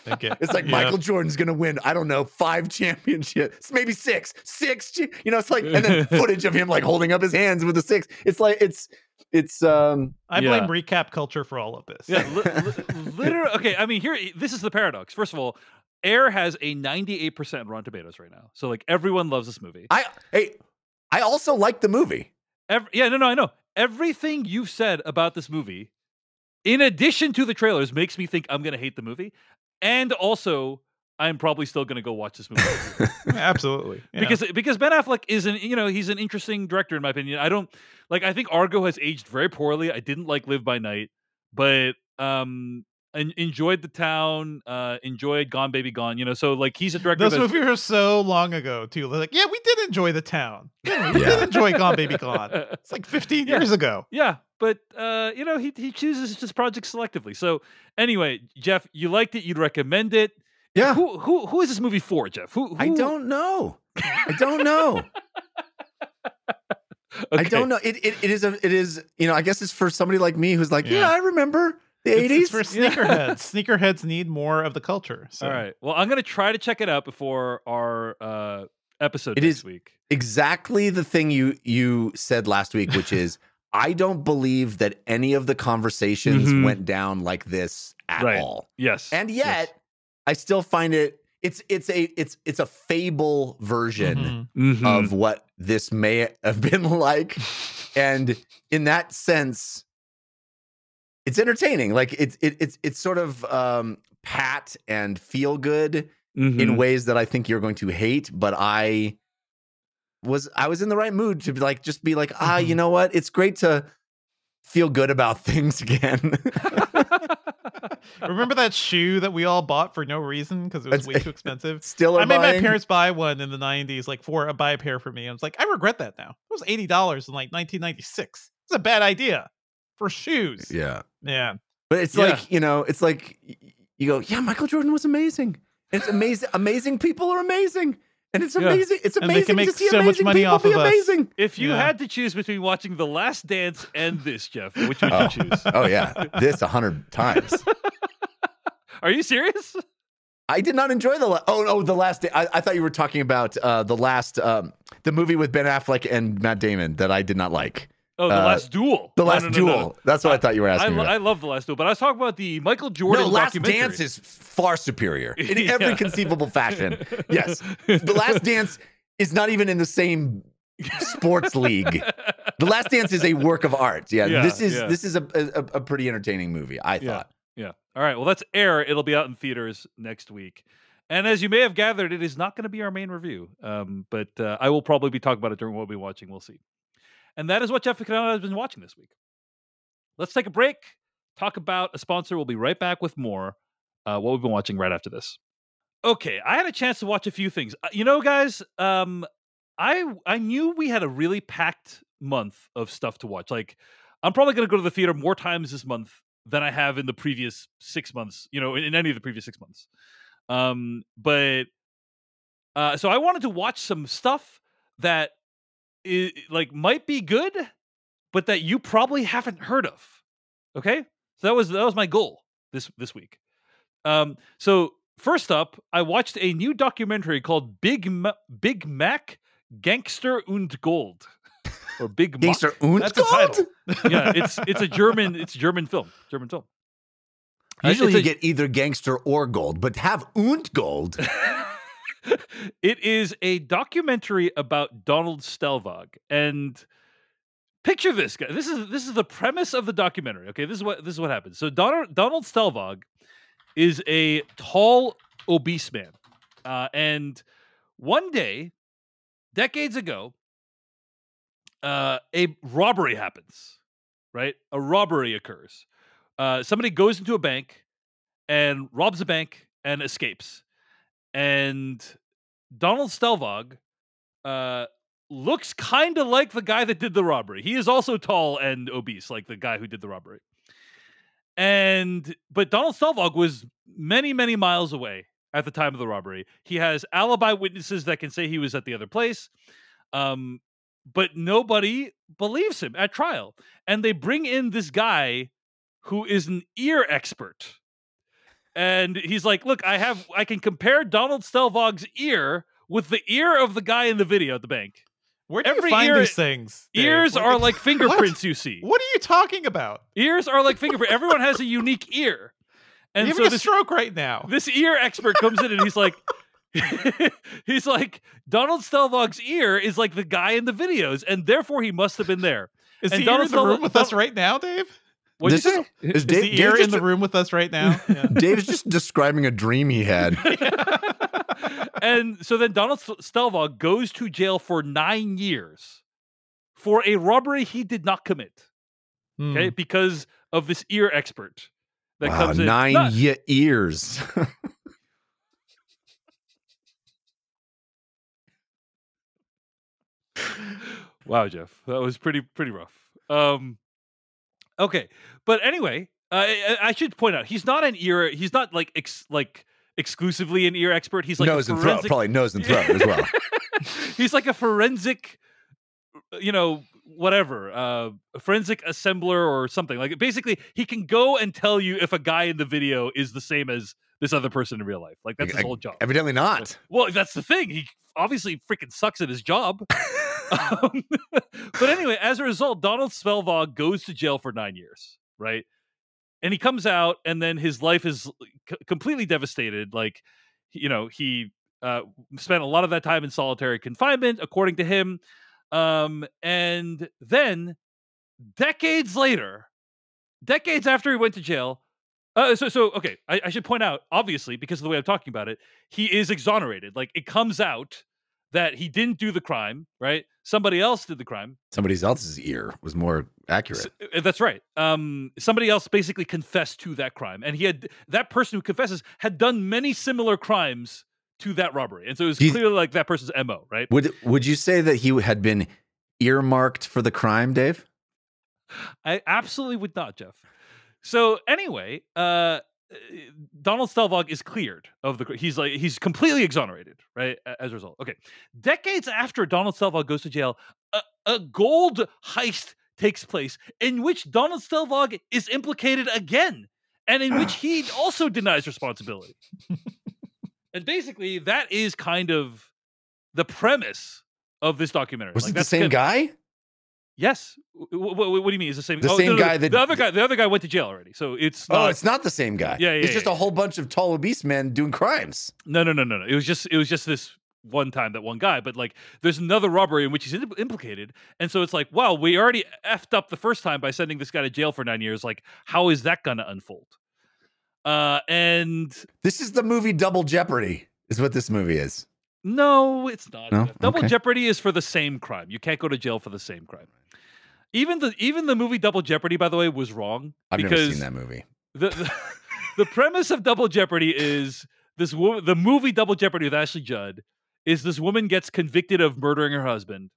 Okay. It's like yeah. Michael Jordan's going to win, I don't know, five championships, maybe six, six, you know, it's like, and then footage of him like holding up his hands with the six. It's like, it's, it's, um, I blame yeah. recap culture for all of this. Yeah. Li- li- literally. Okay. I mean, here, this is the paradox. First of all, Air has a ninety-eight percent Rotten Tomatoes right now. So like everyone loves this movie. I, Hey, I also like the movie. Every, yeah, no, no, I know. Everything you've said about this movie in addition to the trailers, makes me think I'm going to hate the movie. And also, I'm probably still going to go watch this movie. Absolutely. Yeah. Because because Ben Affleck is an, you know, he's an interesting director in my opinion. I don't like I think Argo has aged very poorly. I didn't like Live by Night, but um and enjoyed The Town, uh, enjoyed Gone Baby Gone, you know. So like he's a director. Those movies were so long ago too. Like, yeah, we did enjoy The Town. Yeah, we yeah. did enjoy Gone Baby Gone. It's like fifteen yeah. years ago. Yeah. But, uh, you know, he he chooses his projects selectively. So anyway, Jeff, you liked it. You'd recommend it. Yeah. Who who who is this movie for, Jeff? Who, who... I don't know. I don't know. Okay. I don't know. It, it it is, a it is you know, I guess it's for somebody like me who's like, yeah, yeah I remember the eighties. It's, it's for sneakerheads. Sneakerheads need more of the culture. So. All right. Well, I'm going to try to check it out before our uh, episode it next is week. Exactly the thing you you said last week, which is, I don't believe that any of the conversations mm-hmm. went down like this at right. all. Yes. And yet yes. I still find it it's it's a it's it's a fable version mm-hmm. Mm-hmm. of what this may have been like. And in that sense, it's entertaining. Like it's it, it's it's sort of um, pat and feel good mm-hmm. in ways that I think you're going to hate, but I was I was in the right mood to be like, just be like, ah, you know what? It's great to feel good about things again. Remember that shoe that we all bought for no reason because it was That's, way too expensive? Still I made buying. my parents buy one in the nineties, like for a buy a pair for me. I was like, I regret that now. It was eighty dollars in like nineteen ninety-six. It's a bad idea for shoes. Yeah. Yeah. But it's yeah. like, you know, it's like you go, yeah, Michael Jordan was amazing. It's amazing. Amazing people are amazing. And it's amazing. Yeah. It's amazing. And they can make to see so much money off of us. Amazing. If you yeah. had to choose between watching The Last Dance and this, Jeff, which would oh. you choose? Oh yeah, this a hundred times. Are you serious? I did not enjoy the. La- oh no, The Last Dance. I-, I thought you were talking about uh, the last um, the movie with Ben Affleck and Matt Damon that I did not like. Oh, the uh, last duel. The last no, no, no, duel. No. That's what I, I thought you were asking. I, lo- I love the last duel, but I was talking about the Michael Jordan. No, Last Dance is far superior in yeah. every conceivable fashion. Yes, The Last Dance is not even in the same sports league. The Last Dance is a work of art. Yeah, yeah this is yeah. this is a, a a pretty entertaining movie. I thought. Yeah. yeah. All right. Well, that's Air. It'll be out in theaters next week. And as you may have gathered, it is not going to be our main review. Um, but uh, I will probably be talking about it during what we'll be watching. We'll see. And that is what Jeff Cannata has been watching this week. Let's take a break, talk about a sponsor. We'll be right back with more uh, what we've been watching right after this. Okay, I had a chance to watch a few things. You know, guys, um, I I knew we had a really packed month of stuff to watch. Like, I'm probably going to go to the theater more times this month than I have in the previous six months, you know, in, in any of the previous six months. Um, but, uh, so I wanted to watch some stuff that It, like might be good, but that you probably haven't heard of. Okay, so that was that was my goal this this week. Um, so first up, I watched a new documentary called Big Ma- Big Mac Gangster und Gold, or Big Mac. Gangster und That's Gold. Yeah, it's it's a German it's German film German film. Usually you a, get either gangster or gold, but have und gold. It is a documentary about Donald Stellvog, and picture this guy. This is this is the premise of the documentary. Okay, this is what this is what happens. So Donald Donald Stellvog is a tall, obese man, uh, and one day, decades ago, uh, a robbery happens. Right, a robbery occurs. Uh, somebody goes into a bank and robs a bank and escapes. And Donald Stellvog uh, looks kind of like the guy that did the robbery. He is also tall and obese, like the guy who did the robbery. And but Donald Stellvog was many, many miles away at the time of the robbery. He has alibi witnesses that can say he was at the other place. Um, but nobody believes him at trial. And they bring in this guy who is an ear expert. And he's like, look, I have, I can compare Donald Stellvog's ear with the ear of the guy in the video at the bank. Where do Every you find ear, these things? Dave? Ears what? are like fingerprints you see. What are you talking about? Ears are like fingerprints. Everyone has a unique ear. And You're so having this, a stroke right now. This ear expert comes in and he's like, he's like, Donald Stellvog's ear is like the guy in the videos, and therefore he must have been there. Is and he Donald in the Stelvog, room with Donald, us right now, Dave? What'd this, you say? Is, is Dave the Air in the room with us right now? Yeah. Dave's just describing a dream he had. Yeah. And so then Donald Stelvog goes to jail for nine years for a robbery he did not commit. Hmm. Okay, because of this ear expert that wow, comes in. Nine not, ye- ears. Wow, Jeff, that was pretty pretty rough. Um, okay, but anyway, uh, I, I should point out he's not an ear. He's not like ex, like exclusively an ear expert. He's like nose a forensic, and throat, probably nose and throat as well. He's like a forensic, you know, whatever, uh, a forensic assembler or something. Like basically, he can go and tell you if a guy in the video is the same as this other person in real life. Like that's I, his whole job. Evidently not. So, well, that's the thing. He obviously freaking sucks at his job. Um, but anyway, as a result, Donald Svelvog goes to jail for nine years, right? And he comes out, and then his life is c- completely devastated. Like, you know, he uh, spent a lot of that time in solitary confinement, according to him. Um, and then, decades later, decades after he went to jail, uh, so, so okay, I, I should point out, obviously, because of the way I'm talking about it, he is exonerated. Like, it comes out that he didn't do the crime, right? Somebody else did the crime. Somebody else's ear was more accurate. So, that's right. Um, somebody else basically confessed to that crime. And he had that person who confesses had done many similar crimes to that robbery. And so it was He's, clearly like that person's M O, right? Would would you say that he had been earmarked for the crime, Dave? I absolutely would not, Jeff. So anyway, uh, Donald Stelvog is cleared of the. He's like he's completely exonerated, right? As a result, okay. Decades after Donald Stelvog goes to jail, a, a gold heist takes place in which Donald Stelvog is implicated again, and in which he also denies responsibility. And basically, that is kind of the premise of this documentary. Was like, it that's the same guy? Yes. What, what, what do you mean? Is the same? The oh, same no, no, guy that the other guy. The other guy went to jail already, so it's not, oh, it's not the same guy. Yeah, yeah. It's yeah, just yeah. a whole bunch of tall obese men doing crimes. No, no, no, no, no. It was just it was just this one time that one guy. But like, there's another robbery in which he's implicated, and so it's like, wow, we already effed up the first time by sending this guy to jail for nine years. Like, how is that going to unfold? Uh, and this is the movie Double Jeopardy, is what this movie is. No, it's not. No? Double okay. Jeopardy is for the same crime. You can't go to jail for the same crime. Even the even the movie Double Jeopardy, by the way, was wrong. I've never seen that movie. The the, the premise of Double Jeopardy is this woman. The movie Double Jeopardy with Ashley Judd is this woman gets convicted of murdering her husband,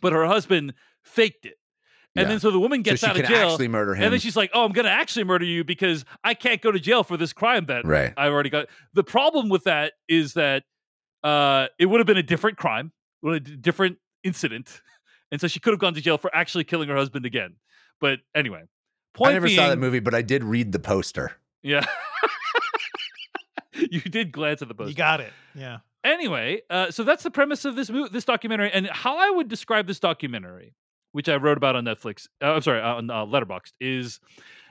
but her husband faked it. And yeah. then so the woman gets so out of jail, actually murder him. And then she's like, oh, I'm going to actually murder you because I can't go to jail for this crime that right. I already got. The problem with that is that Uh, it would have been a different crime, a different incident, and so she could have gone to jail for actually killing her husband again. But anyway, point I never being, saw that movie, but I did read the poster. Yeah, you did glance at the poster. You got it. Yeah. Anyway, uh, so that's the premise of this mo- this documentary, and how I would describe this documentary, which I wrote about on Netflix. Uh, I'm sorry, on uh, Letterboxd, is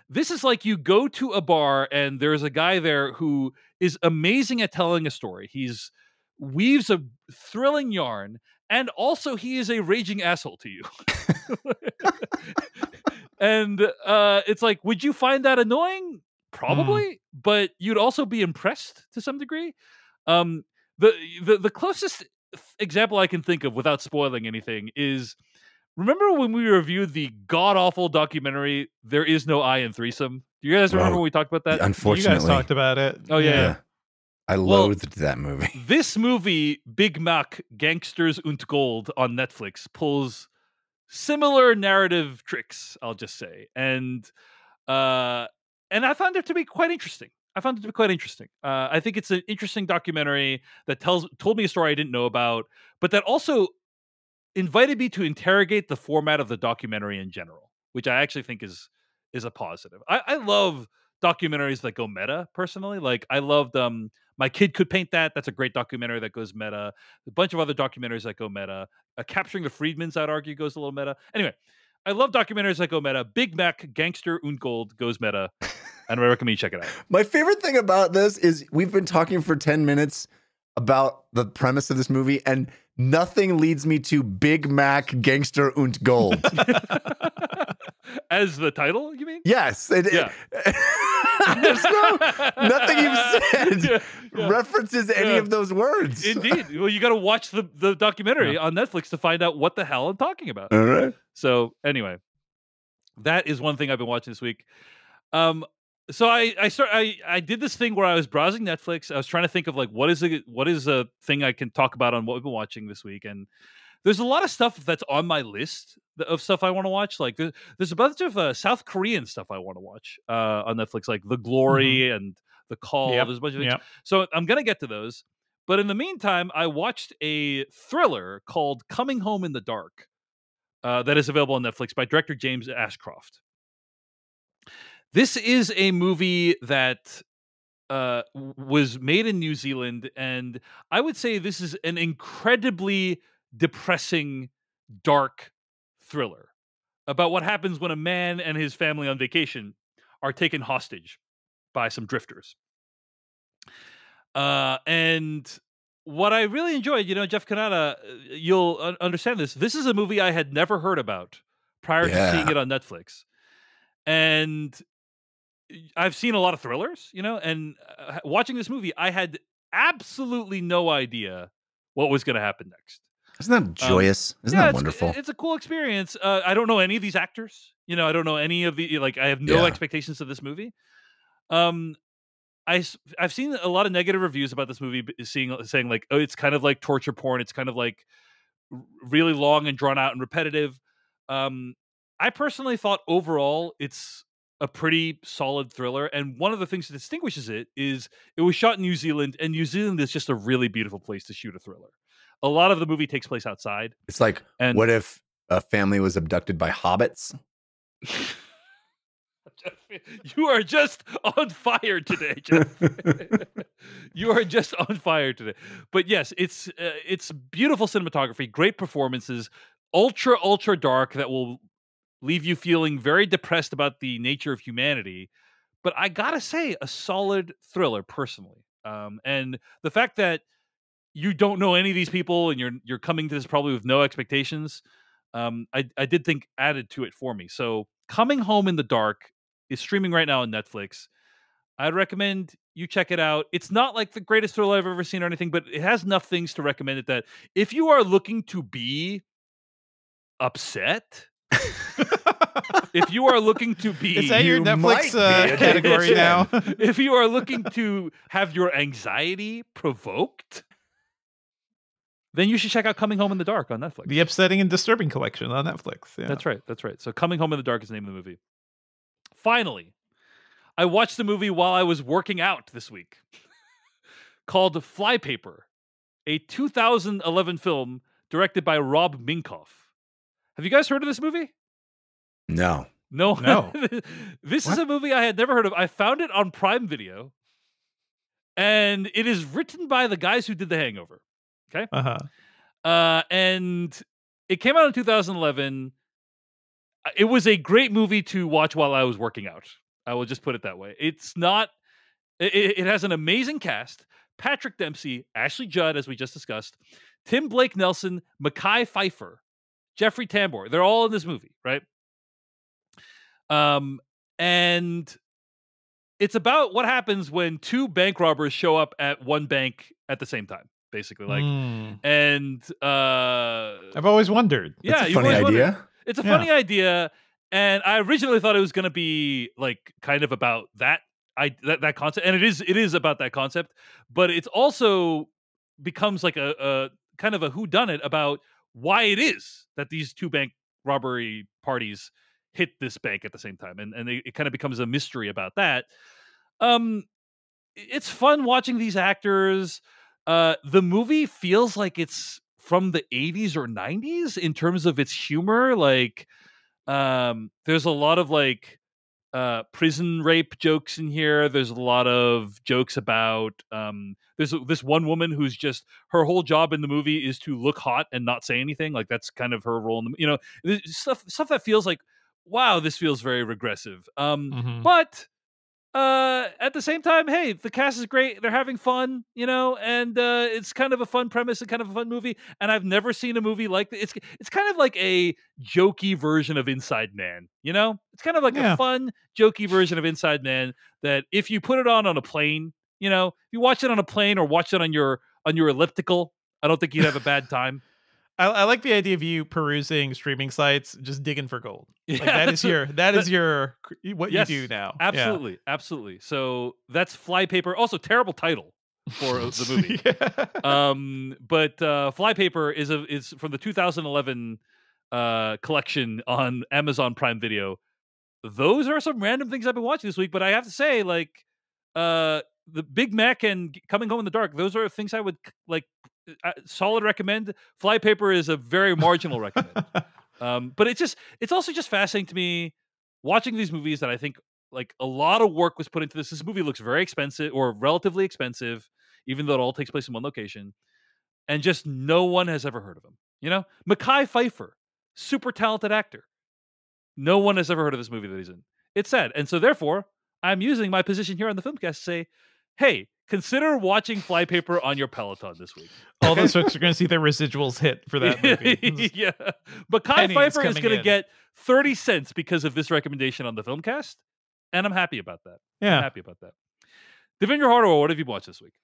this is like you go to a bar and there's a guy there who is amazing at telling a story. He's weaves a thrilling yarn, and also he is a raging asshole to you. And uh, it's like, would you find that annoying? Probably, mm. but you'd also be impressed to some degree. Um, the, the the closest example I can think of, without spoiling anything, is remember when we reviewed the god-awful documentary, There Is No I in Threesome? Do you guys remember well, when we talked about that? Unfortunately. You guys talked about it. Oh, yeah. yeah. yeah. I loathed well, that movie. This movie, Big Mac, Gangsters und Gold on Netflix, pulls similar narrative tricks, I'll just say. And uh, and I found it to be quite interesting. I found it to be quite interesting. Uh, I think it's an interesting documentary that tells told me a story I didn't know about, but that also invited me to interrogate the format of the documentary in general, which I actually think is is a positive. I, I love documentaries that go meta, personally. Like, I loved... Um, My Kid Could Paint That. That's a great documentary that goes meta. A bunch of other documentaries that go meta. Uh, Capturing the Freedmans, I'd argue, goes a little meta. Anyway, I love documentaries that go meta. Big Mac, Gangster und Gold goes meta. And I recommend you check it out. My favorite thing about this is we've been talking for ten minutes about the premise of this movie, and nothing leads me to Big Mac, Gangster und Gold. As the title, you mean? Yes. It, yeah. It, there's no nothing you've said yeah, yeah. references any yeah. of those words. Indeed. Well, you got to watch the, the documentary yeah. on Netflix to find out what the hell I'm talking about. All right. So anyway, that is one thing I've been watching this week. Um, so I I, start, I I did this thing where I was browsing Netflix. I was trying to think of like what is a what is a thing I can talk about on what we've been watching this week, and there's a lot of stuff that's on my list of stuff I want to watch. Like there's, there's a bunch of uh, South Korean stuff I want to watch uh, on Netflix, like The Glory mm-hmm. and The Call. Yep. There's a bunch of things. Yep. So I'm gonna get to those, but in the meantime, I watched a thriller called Coming Home in the Dark uh, that is available on Netflix by director James Ashcroft. This is a movie that uh, was made in New Zealand, and I would say this is an incredibly depressing, dark thriller about what happens when a man and his family on vacation are taken hostage by some drifters. Uh, and what I really enjoyed, you know, Jeff Cannata, you'll understand this. This is a movie I had never heard about prior yeah. to seeing it on Netflix. And I've seen a lot of thrillers, you know, and uh, watching this movie, I had absolutely no idea what was going to happen next. Isn't that joyous? Um, Isn't yeah, that it's, wonderful? It's a cool experience. Uh, I don't know any of these actors. You know, I don't know any of the, like, I have no yeah. expectations of this movie. Um, I, I've seen a lot of negative reviews about this movie seeing, saying like, oh, it's kind of like torture porn. It's kind of like really long and drawn out and repetitive. Um, I personally thought overall it's a pretty solid thriller, and one of the things that distinguishes it is it was shot in New Zealand, and New Zealand is just a really beautiful place to shoot a thriller. A lot of the movie takes place outside. It's like, and what if a family was abducted by hobbits? You are just on fire today, Jeff. You are just on fire today. But yes, it's uh, it's beautiful cinematography, great performances, ultra, ultra dark that will leave you feeling very depressed about the nature of humanity. But I gotta say, a solid thriller, personally. Um, and the fact that you don't know any of these people and you're you're coming to this probably with no expectations, um, I, I did think added to it for me. So Coming Home in the Dark is streaming right now on Netflix. I'd recommend you check it out. It's not like the greatest thriller I've ever seen or anything, but it has enough things to recommend it that if you are looking to be upset... if you are looking to be, is that your Netflix uh, category now? If you are looking to have your anxiety provoked, then you should check out Coming Home in the Dark on Netflix. The Upsetting and Disturbing Collection on Netflix. Yeah. That's right. That's right. So Coming Home in the Dark is the name of the movie. Finally, I watched the movie while I was working out this week called Flypaper, a two thousand eleven film directed by Rob Minkoff. Have you guys heard of this movie? No. No. No. This what? is a movie I had never heard of. I found it on Prime Video, and it is written by the guys who did The Hangover. Okay? Uh-huh. Uh, and it came out in two thousand eleven. It was a great movie to watch while I was working out. I will just put it that way. It's not... It, it has an amazing cast. Patrick Dempsey, Ashley Judd, as we just discussed, Tim Blake Nelson, Mekhi Phifer, Jeffrey Tambor. They're all in this movie, right? Um, and it's about what happens when two bank robbers show up at one bank at the same time, basically. Like, mm. and uh, I've always wondered. Yeah, it's a funny idea. It's a yeah. funny idea, and I originally thought it was going to be like kind of about that I that, that concept, and it is it is about that concept, but it's also becomes like a, a kind of a whodunit about why it is that these two bank robbery parties hit this bank at the same time. And, and it, it kind of becomes a mystery about that. Um, it's fun watching these actors. Uh, the movie feels like it's from the eighties or nineties in terms of its humor. Like, um, there's a lot of like uh, prison rape jokes in here. There's a lot of jokes about um, there's this one woman who's just, her whole job in the movie is to look hot and not say anything. Like that's kind of her role in the, you know, stuff, stuff that feels like, wow, this feels very regressive. Um, mm-hmm. But uh, at the same time, hey, the cast is great. They're having fun, you know, and uh, it's kind of a fun premise and kind of a fun movie. And I've never seen a movie like this. It's it's kind of like a jokey version of Inside Man, you know? It's kind of like yeah. a fun, jokey version of Inside Man that if you put it on on a plane, you know, if you watch it on a plane or watch it on your on your elliptical, I don't think you'd have a bad time. I, I like the idea of you perusing streaming sites, just digging for gold. Yeah, like that is your, that is your, what yes, you do now. Absolutely. Yeah. Absolutely. So that's Flypaper. Also terrible title for the movie. yeah. Um, but uh, Flypaper is a, is from the two thousand eleven uh, collection on Amazon Prime Video. Those are some random things I've been watching this week, but I have to say like uh, the Big Mac and Coming Home in the Dark. Those are things I would like, Uh, solid recommend. Flypaper is a very marginal recommend, um, but it's just it's also just fascinating to me watching these movies that I think like a lot of work was put into this. This movie looks very expensive or relatively expensive, even though it all takes place in one location, and just no one has ever heard of him. You know, Mekhi Phifer, super talented actor, no one has ever heard of this movie that he's in. It's sad, and so therefore, I'm using my position here on the Filmcast to say, hey. Consider watching Flypaper on your Peloton this week. All those folks are going to see their residuals hit for that movie. yeah. But Mekhi Phifer is going to get thirty cents because of this recommendation on the Filmcast, and I'm happy about that. Yeah. I'm happy about that. Devindra Hardwar, what have you watched this week?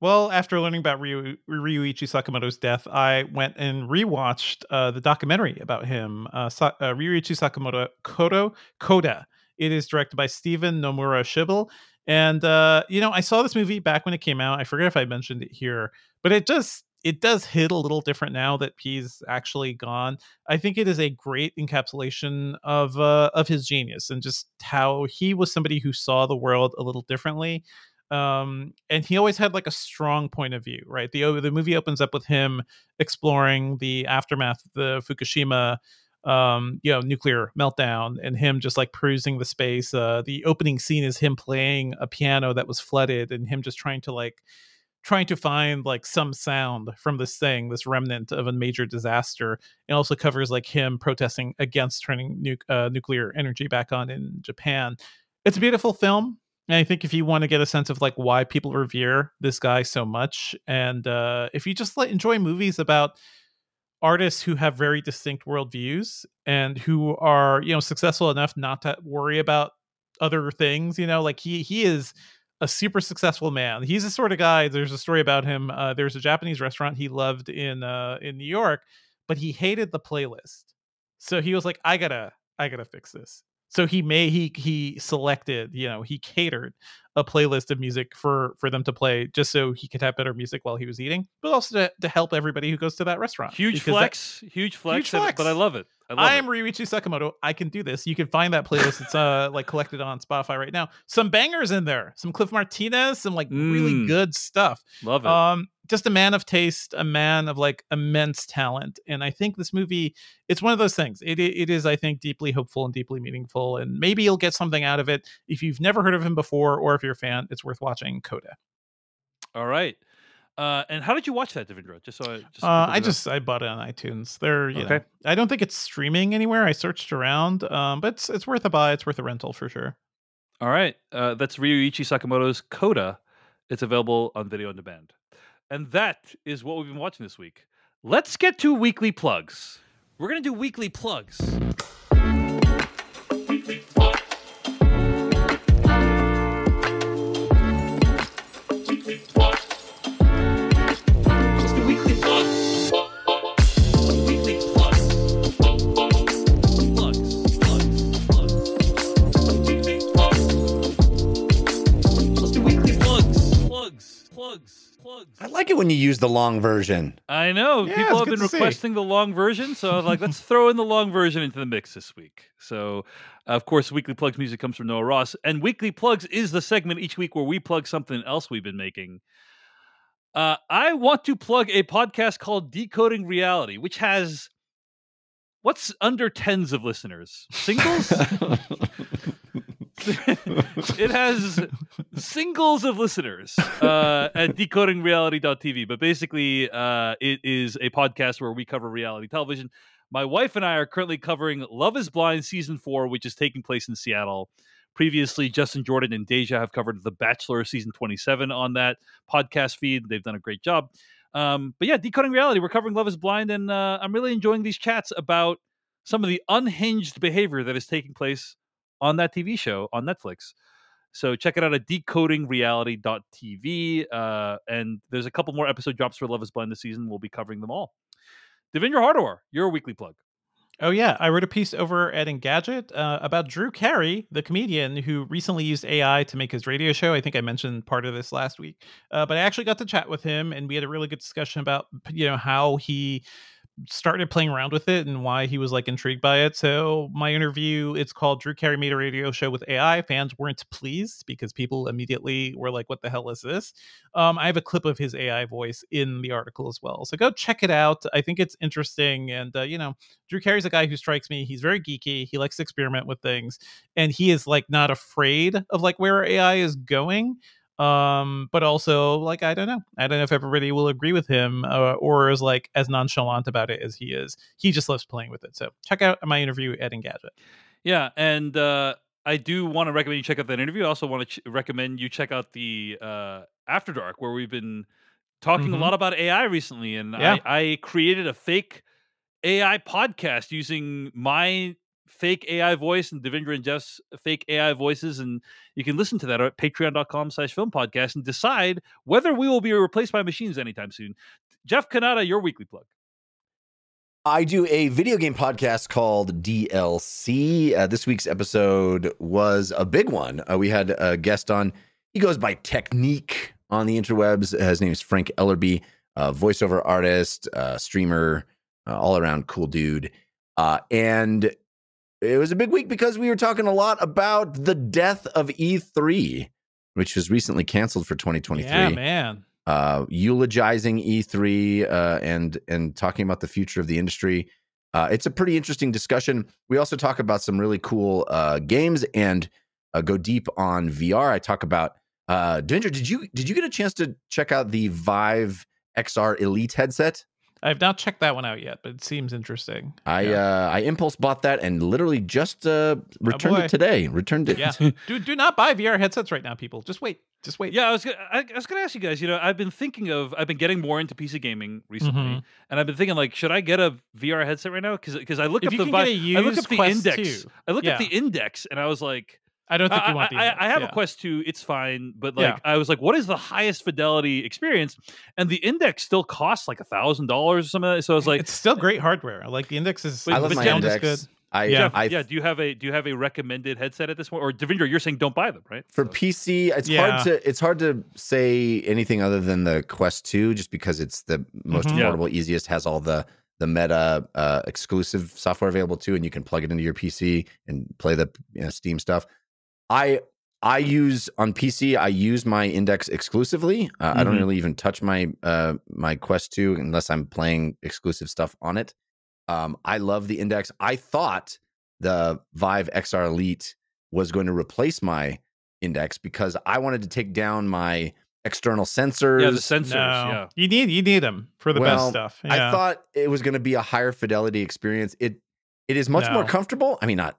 Well, after learning about Ryu, Ryuichi Sakamoto's death, I went and rewatched uh, the documentary about him, uh, Sa- uh, Ryuichi Sakamoto Kodo, Koda. It is directed by Steven Nomura Shibel. And, uh, you know, I saw this movie back when it came out. I forget if I mentioned it here, but it just it does hit a little different now that he's actually gone. I think it is a great encapsulation of uh, of his genius and just how he was somebody who saw the world a little differently. Um, and he always had like a strong point of view, right? The the movie opens up with him exploring the aftermath of the Fukushima um you know nuclear meltdown and him just like perusing the space. Uh the opening scene is him playing a piano that was flooded and him just trying to like trying to find like some sound from this thing, this remnant of a major disaster. It also covers like him protesting against turning nu- uh, nuclear energy back on in Japan. It's a beautiful film, and I think if you want to get a sense of like why people revere this guy so much, and uh if you just like enjoy movies about artists who have very distinct worldviews and who are, you know, successful enough not to worry about other things, you know, like he he is a super successful man. He's the sort of guy, there's a story about him. Uh, there's a Japanese restaurant he loved in uh, in New York, but he hated the playlist. So he was like, I gotta, I gotta fix this. So he may he he selected, you know, he catered a playlist of music for for them to play just so he could have better music while he was eating, but also to, to help everybody who goes to that restaurant. Huge flex, that, huge flex, huge flex. But I love it. I, love I am it. Ryuichi Sakamoto. I can do this. You can find that playlist. It's uh like collected on Spotify right now. Some bangers in there. Some Cliff Martinez. Some like mm. really good stuff. Love it. Um, just a man of taste, a man of like immense talent. And I think this movie, it's one of those things. It It is, I think, deeply hopeful and deeply meaningful. And maybe you'll get something out of it. If you've never heard of him before, or if you're a fan, it's worth watching Coda. All right. Uh, and how did you watch that, Devindra? Just so I just, uh, I, just I bought it on iTunes. There, you okay. know, I don't think it's streaming anywhere. I searched around, um, but it's, it's worth a buy. It's worth a rental for sure. All right. Uh, that's Ryuichi Sakamoto's Coda. It's available on video on demand. And that is what we've been watching this week. Let's get to weekly plugs. We're going to do weekly plugs. Weekly plugs. Weekly plugs. Let's do weekly plugs. Weekly plugs. Plugs. Plugs. Plugs. Weekly plugs. Let's do weekly plugs. Plugs. Plugs. Plugs. I like it when you use the long version. I know. Yeah, people have been requesting see. the long version, so I was like, let's throw in the long version into the mix this week. So, of course, Weekly Plugs music comes from Noah Ross, and Weekly Plugs is the segment each week where we plug something else we've been making. Uh, I want to plug a podcast called Decoding Reality, which has, what's under tens of listeners? Singles? It has singles of listeners uh, at decoding reality dot t v. But basically, uh, it is a podcast where we cover reality television. My wife and I are currently covering Love is Blind Season four, which is taking place in Seattle. Previously, Justin Jordan and Deja have covered The Bachelor Season twenty-seven on that podcast feed. They've done a great job. Um, but yeah, Decoding Reality. We're covering Love is Blind, and uh, I'm really enjoying these chats about some of the unhinged behavior that is taking place on that T V show on Netflix. So check it out at decoding reality dot t v. Uh, and there's a couple more episode drops for Love is Blind this season. We'll be covering them all. Devindra Hardwar, your weekly plug. Oh, yeah. I wrote a piece over at Engadget uh, about Drew Carey, the comedian who recently used A I to make his radio show. I think I mentioned part of this last week, uh, but I actually got to chat with him, and we had a really good discussion about, you know, how he started playing around with it and why he was like intrigued by it. So my interview, it's called Drew Carey Made a Radio Show with A I. Fans weren't pleased because people immediately were like, what the hell is this? Um, I have a clip of his A I voice in the article as well. So go check it out. I think it's interesting. And, uh, you know, Drew Carey's a guy who strikes me. He's very geeky. He likes to experiment with things, and he is like not afraid of like where A I is going. Um, but also, like, I don't know. I don't know if everybody will agree with him uh, or is like as nonchalant about it as he is. He just loves playing with it. So check out my interview at Engadget. Yeah, and uh, I do want to recommend you check out that interview. I also want to ch- recommend you check out the uh, After Dark, where we've been talking mm-hmm. a lot about A I recently. And yeah. I, I created a fake A I podcast using my fake A I voice and Devindra and Jeff's fake A I voices, and you can listen to that at patreon dot com slash film podcast and decide whether we will be replaced by machines anytime soon. Jeff Cannata, your weekly plug. I do a video game podcast called D L C. Uh, this week's episode was a big one. Uh, we had a guest on. He goes by Technique on the interwebs. His name is Frank Ellerby, a voiceover artist, uh, streamer, uh, all around cool dude. Uh, and It was a big week because we were talking a lot about the death of E three, which was recently canceled for twenty twenty-three. Yeah, man. Uh, eulogizing E three uh, and and talking about the future of the industry. Uh, it's a pretty interesting discussion. We also talk about some really cool uh, games and uh, go deep on V R. I talk about uh, Devindra. Did you did you get a chance to check out the Vive X R Elite headset? I've not checked that one out yet, but it seems interesting. I yeah. uh, I impulse bought that and literally just uh, returned oh it today. Returned it. Yeah. do do not buy V R headsets right now, people. Just wait. Just wait. Yeah, I was gonna, I, I was going to ask you guys. You know, I've been thinking of I've been getting more into P C gaming recently, mm-hmm. and I've been thinking like, should I get a V R headset right now? Because because I looked if up the Vi- I looked up the Quest index. Two. I looked yeah. up the index, and I was like, I don't think I, you want the index. I, I have yeah. a Quest two. It's fine. But like, yeah. I was like, what is the highest fidelity experience? And the index still costs like one thousand dollars or something. So I was like, it's still great hardware. Like the index is I love my Jeff, index. Good. I, yeah. Jeff, I, yeah. Do you have a, do you have a recommended headset at this point? Or Devindra, you're saying don't buy them, right? For so. P C, it's yeah. hard to, it's hard to say anything other than the Quest two, just because it's the most mm-hmm. affordable, yeah. easiest, has all the, the Meta uh, exclusive software available too. And you can plug it into your P C and play the you know, Steam stuff. I I use on P C. I use my Index exclusively. Uh, mm-hmm. I don't really even touch my uh, my Quest two unless I'm playing exclusive stuff on it. Um, I love the Index. I thought the Vive X R Elite was going to replace my Index because I wanted to take down my external sensors. Yeah, the sensors. No. Yeah, you need you need them for the well, best stuff. Yeah. I thought it was going to be a higher fidelity experience. It it is much no. more comfortable. I mean, not.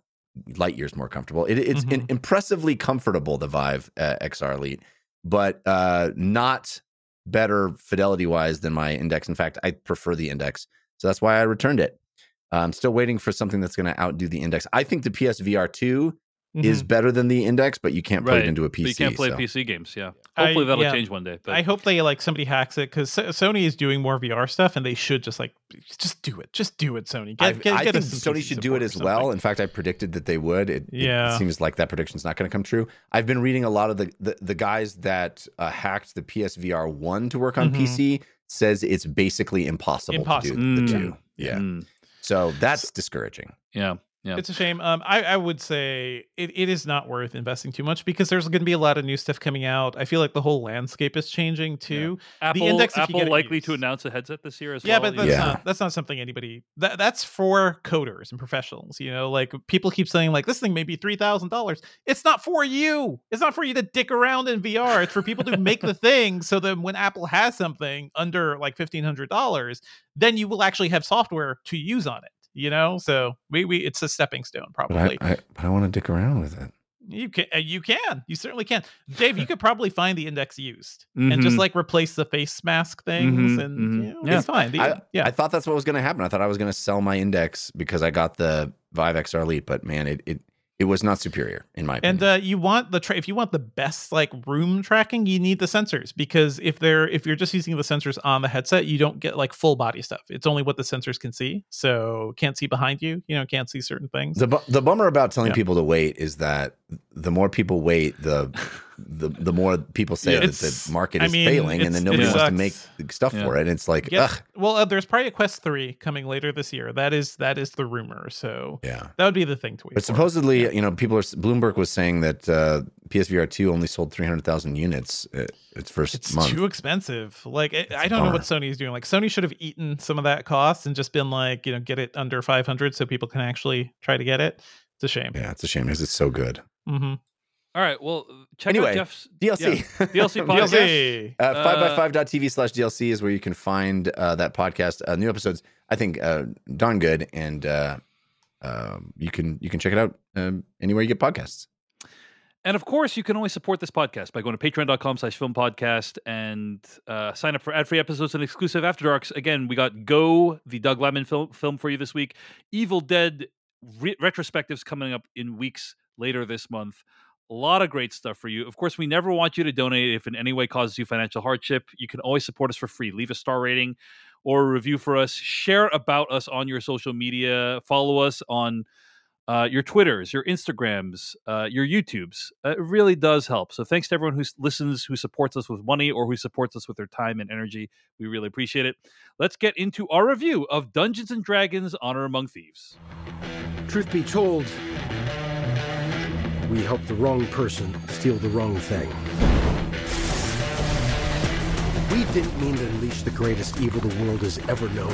Light years more comfortable. It, it's mm-hmm. in, impressively comfortable, the Vive uh, X R Elite, but uh, not better fidelity wise than my Index. In fact, I prefer the Index, so that's why I returned it. Uh, I'm still waiting for something that's going to outdo the Index. I think the P S V R two mm-hmm. is better than the Index, but you can't play right. it into a P C. But you can't play so. P C games. Yeah, hopefully I, that'll yeah. change one day. But I hope they like somebody hacks it because Sony is doing more V R stuff, and they should just like just do it. Just do it, Sony. Get, get, I get think Sony P C should do it as well. In fact, I predicted that they would. It, yeah. it seems like that prediction is not going to come true. I've been reading a lot of the the, the guys that uh, hacked the P S V R one to work on mm-hmm. P C says it's basically impossible, impossible. to do mm. the two. Yeah, mm. so that's so, discouraging. Yeah. Yeah. It's a shame. Um, I, I would say it, it is not worth investing too much because there's going to be a lot of new stuff coming out. I feel like the whole landscape is changing too. Yeah. Apple, the Index, Apple you likely used, to announce a headset this year as yeah, well. Yeah, but that's, yeah. Not, that's not something anybody... That, that's for coders and professionals. You know, like people keep saying like, this thing may be three thousand dollars. It's not for you. It's not for you to dick around in V R. It's for people to make the thing so that when Apple has something under like fifteen hundred dollars, then you will actually have software to use on it. You know, so we, we it's a stepping stone, probably. But I, I, but I want to dick around with it. You can, you can, you certainly can, Dave. You could probably find the index used mm-hmm. and just like replace the face mask things, mm-hmm, and mm-hmm. You know, yeah. it's fine. The, I, yeah, I thought that's what was going to happen. I thought I was going to sell my index because I got the Vive X R Elite, but man, it it it was not superior in my opinion. And uh, you want the tra- if you want the best like room tracking, you need the sensors, because if they're if you're just using the sensors on the headset, you don't get like full body stuff. It's only what the sensors can see. So can't see behind you, you know, can't see certain things. The bu- the bummer about telling yeah. people to wait is that the more people wait, the the the more people say yeah, that the market is I mean, failing, and then nobody wants sucks. to make stuff yeah. for it. And it's like, yeah. ugh. Well, uh, there's probably a Quest three coming later this year. That is that is the rumor. So yeah. that would be the thing to wait. But for. supposedly, yeah. you know, people are. Bloomberg was saying that uh, P S V R two only sold three hundred thousand units uh, its first it's month. It's too expensive. Like it, I don't darn. know what Sony is doing. Like Sony should have eaten some of that cost and just been like, you know, get it under five hundred so people can actually try to get it. It's a shame. Yeah, it's a shame because it's so good. Mm-hmm. All right, well, check anyway, out Jeff's D L C. Yeah, D L C podcast. five by five dot t v slash D L C is where you can find uh, that podcast. Uh, new episodes, I think, uh, darn good. And uh, um, you can you can check it out um, anywhere you get podcasts. And of course, you can always support this podcast by going to patreon.com slash film podcast and uh, sign up for ad-free episodes and exclusive After Darks. Again, we got Go, the Doug Liman film, film for you this week. Evil Dead re- retrospectives coming up in weeks later this month. A lot of great stuff for you. Of course, we never want you to donate if in any way causes you financial hardship. You can always support us for free. Leave a star rating or a review for us. Share about us on your social media. Follow us on uh, your Twitters, your Instagrams, uh, your YouTubes. Uh, it really does help. So thanks to everyone who listens, who supports us with money, or who supports us with their time and energy. We really appreciate it. Let's get into our review of Dungeons and Dragons: Honor Among Thieves. Truth be told, we helped the wrong person steal the wrong thing. We didn't mean to unleash the greatest evil the world has ever known.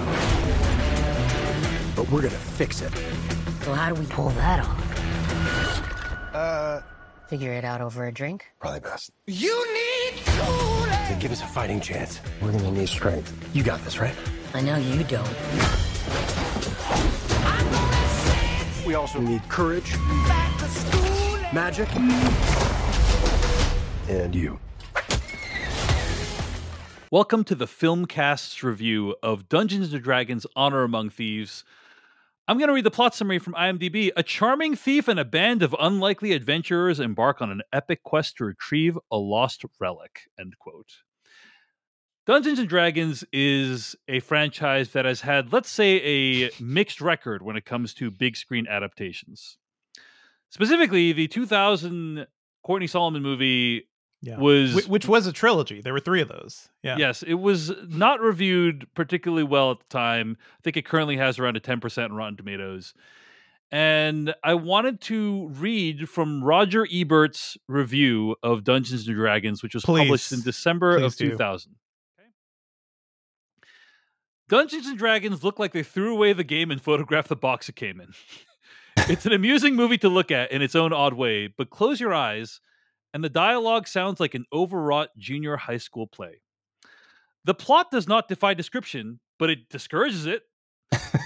But we're gonna fix it. So how do we pull that off? Uh... Figure it out over a drink? Probably best. You need to give us a fighting chance. We're gonna need strength. You got this, right? I know you don't. I'm gonna say we also need courage. Back to school. Magic. And you. Welcome to the Filmcast's review of Dungeons and Dragons: Honor Among Thieves. I'm going to read the plot summary from IMDb. A charming thief and a band of unlikely adventurers embark on an epic quest to retrieve a lost relic. End quote. Dungeons and Dragons is a franchise that has had, let's say, a mixed record when it comes to big screen adaptations. Specifically, the two thousand Courtney Solomon movie yeah. was... Wh- which was a trilogy. There were three of those. Yeah. Yes, it was not reviewed particularly well at the time. I think it currently has around a ten percent on Rotten Tomatoes. And I wanted to read from Roger Ebert's review of Dungeons and Dragons, which was Please. published in December Please of do. two thousand. Okay. Dungeons and Dragons looked like they threw away the game and photographed the box it came in. It's an amusing movie to look at in its own odd way, but close your eyes, and the dialogue sounds like an overwrought junior high school play. The plot does not defy description, but it discourages it.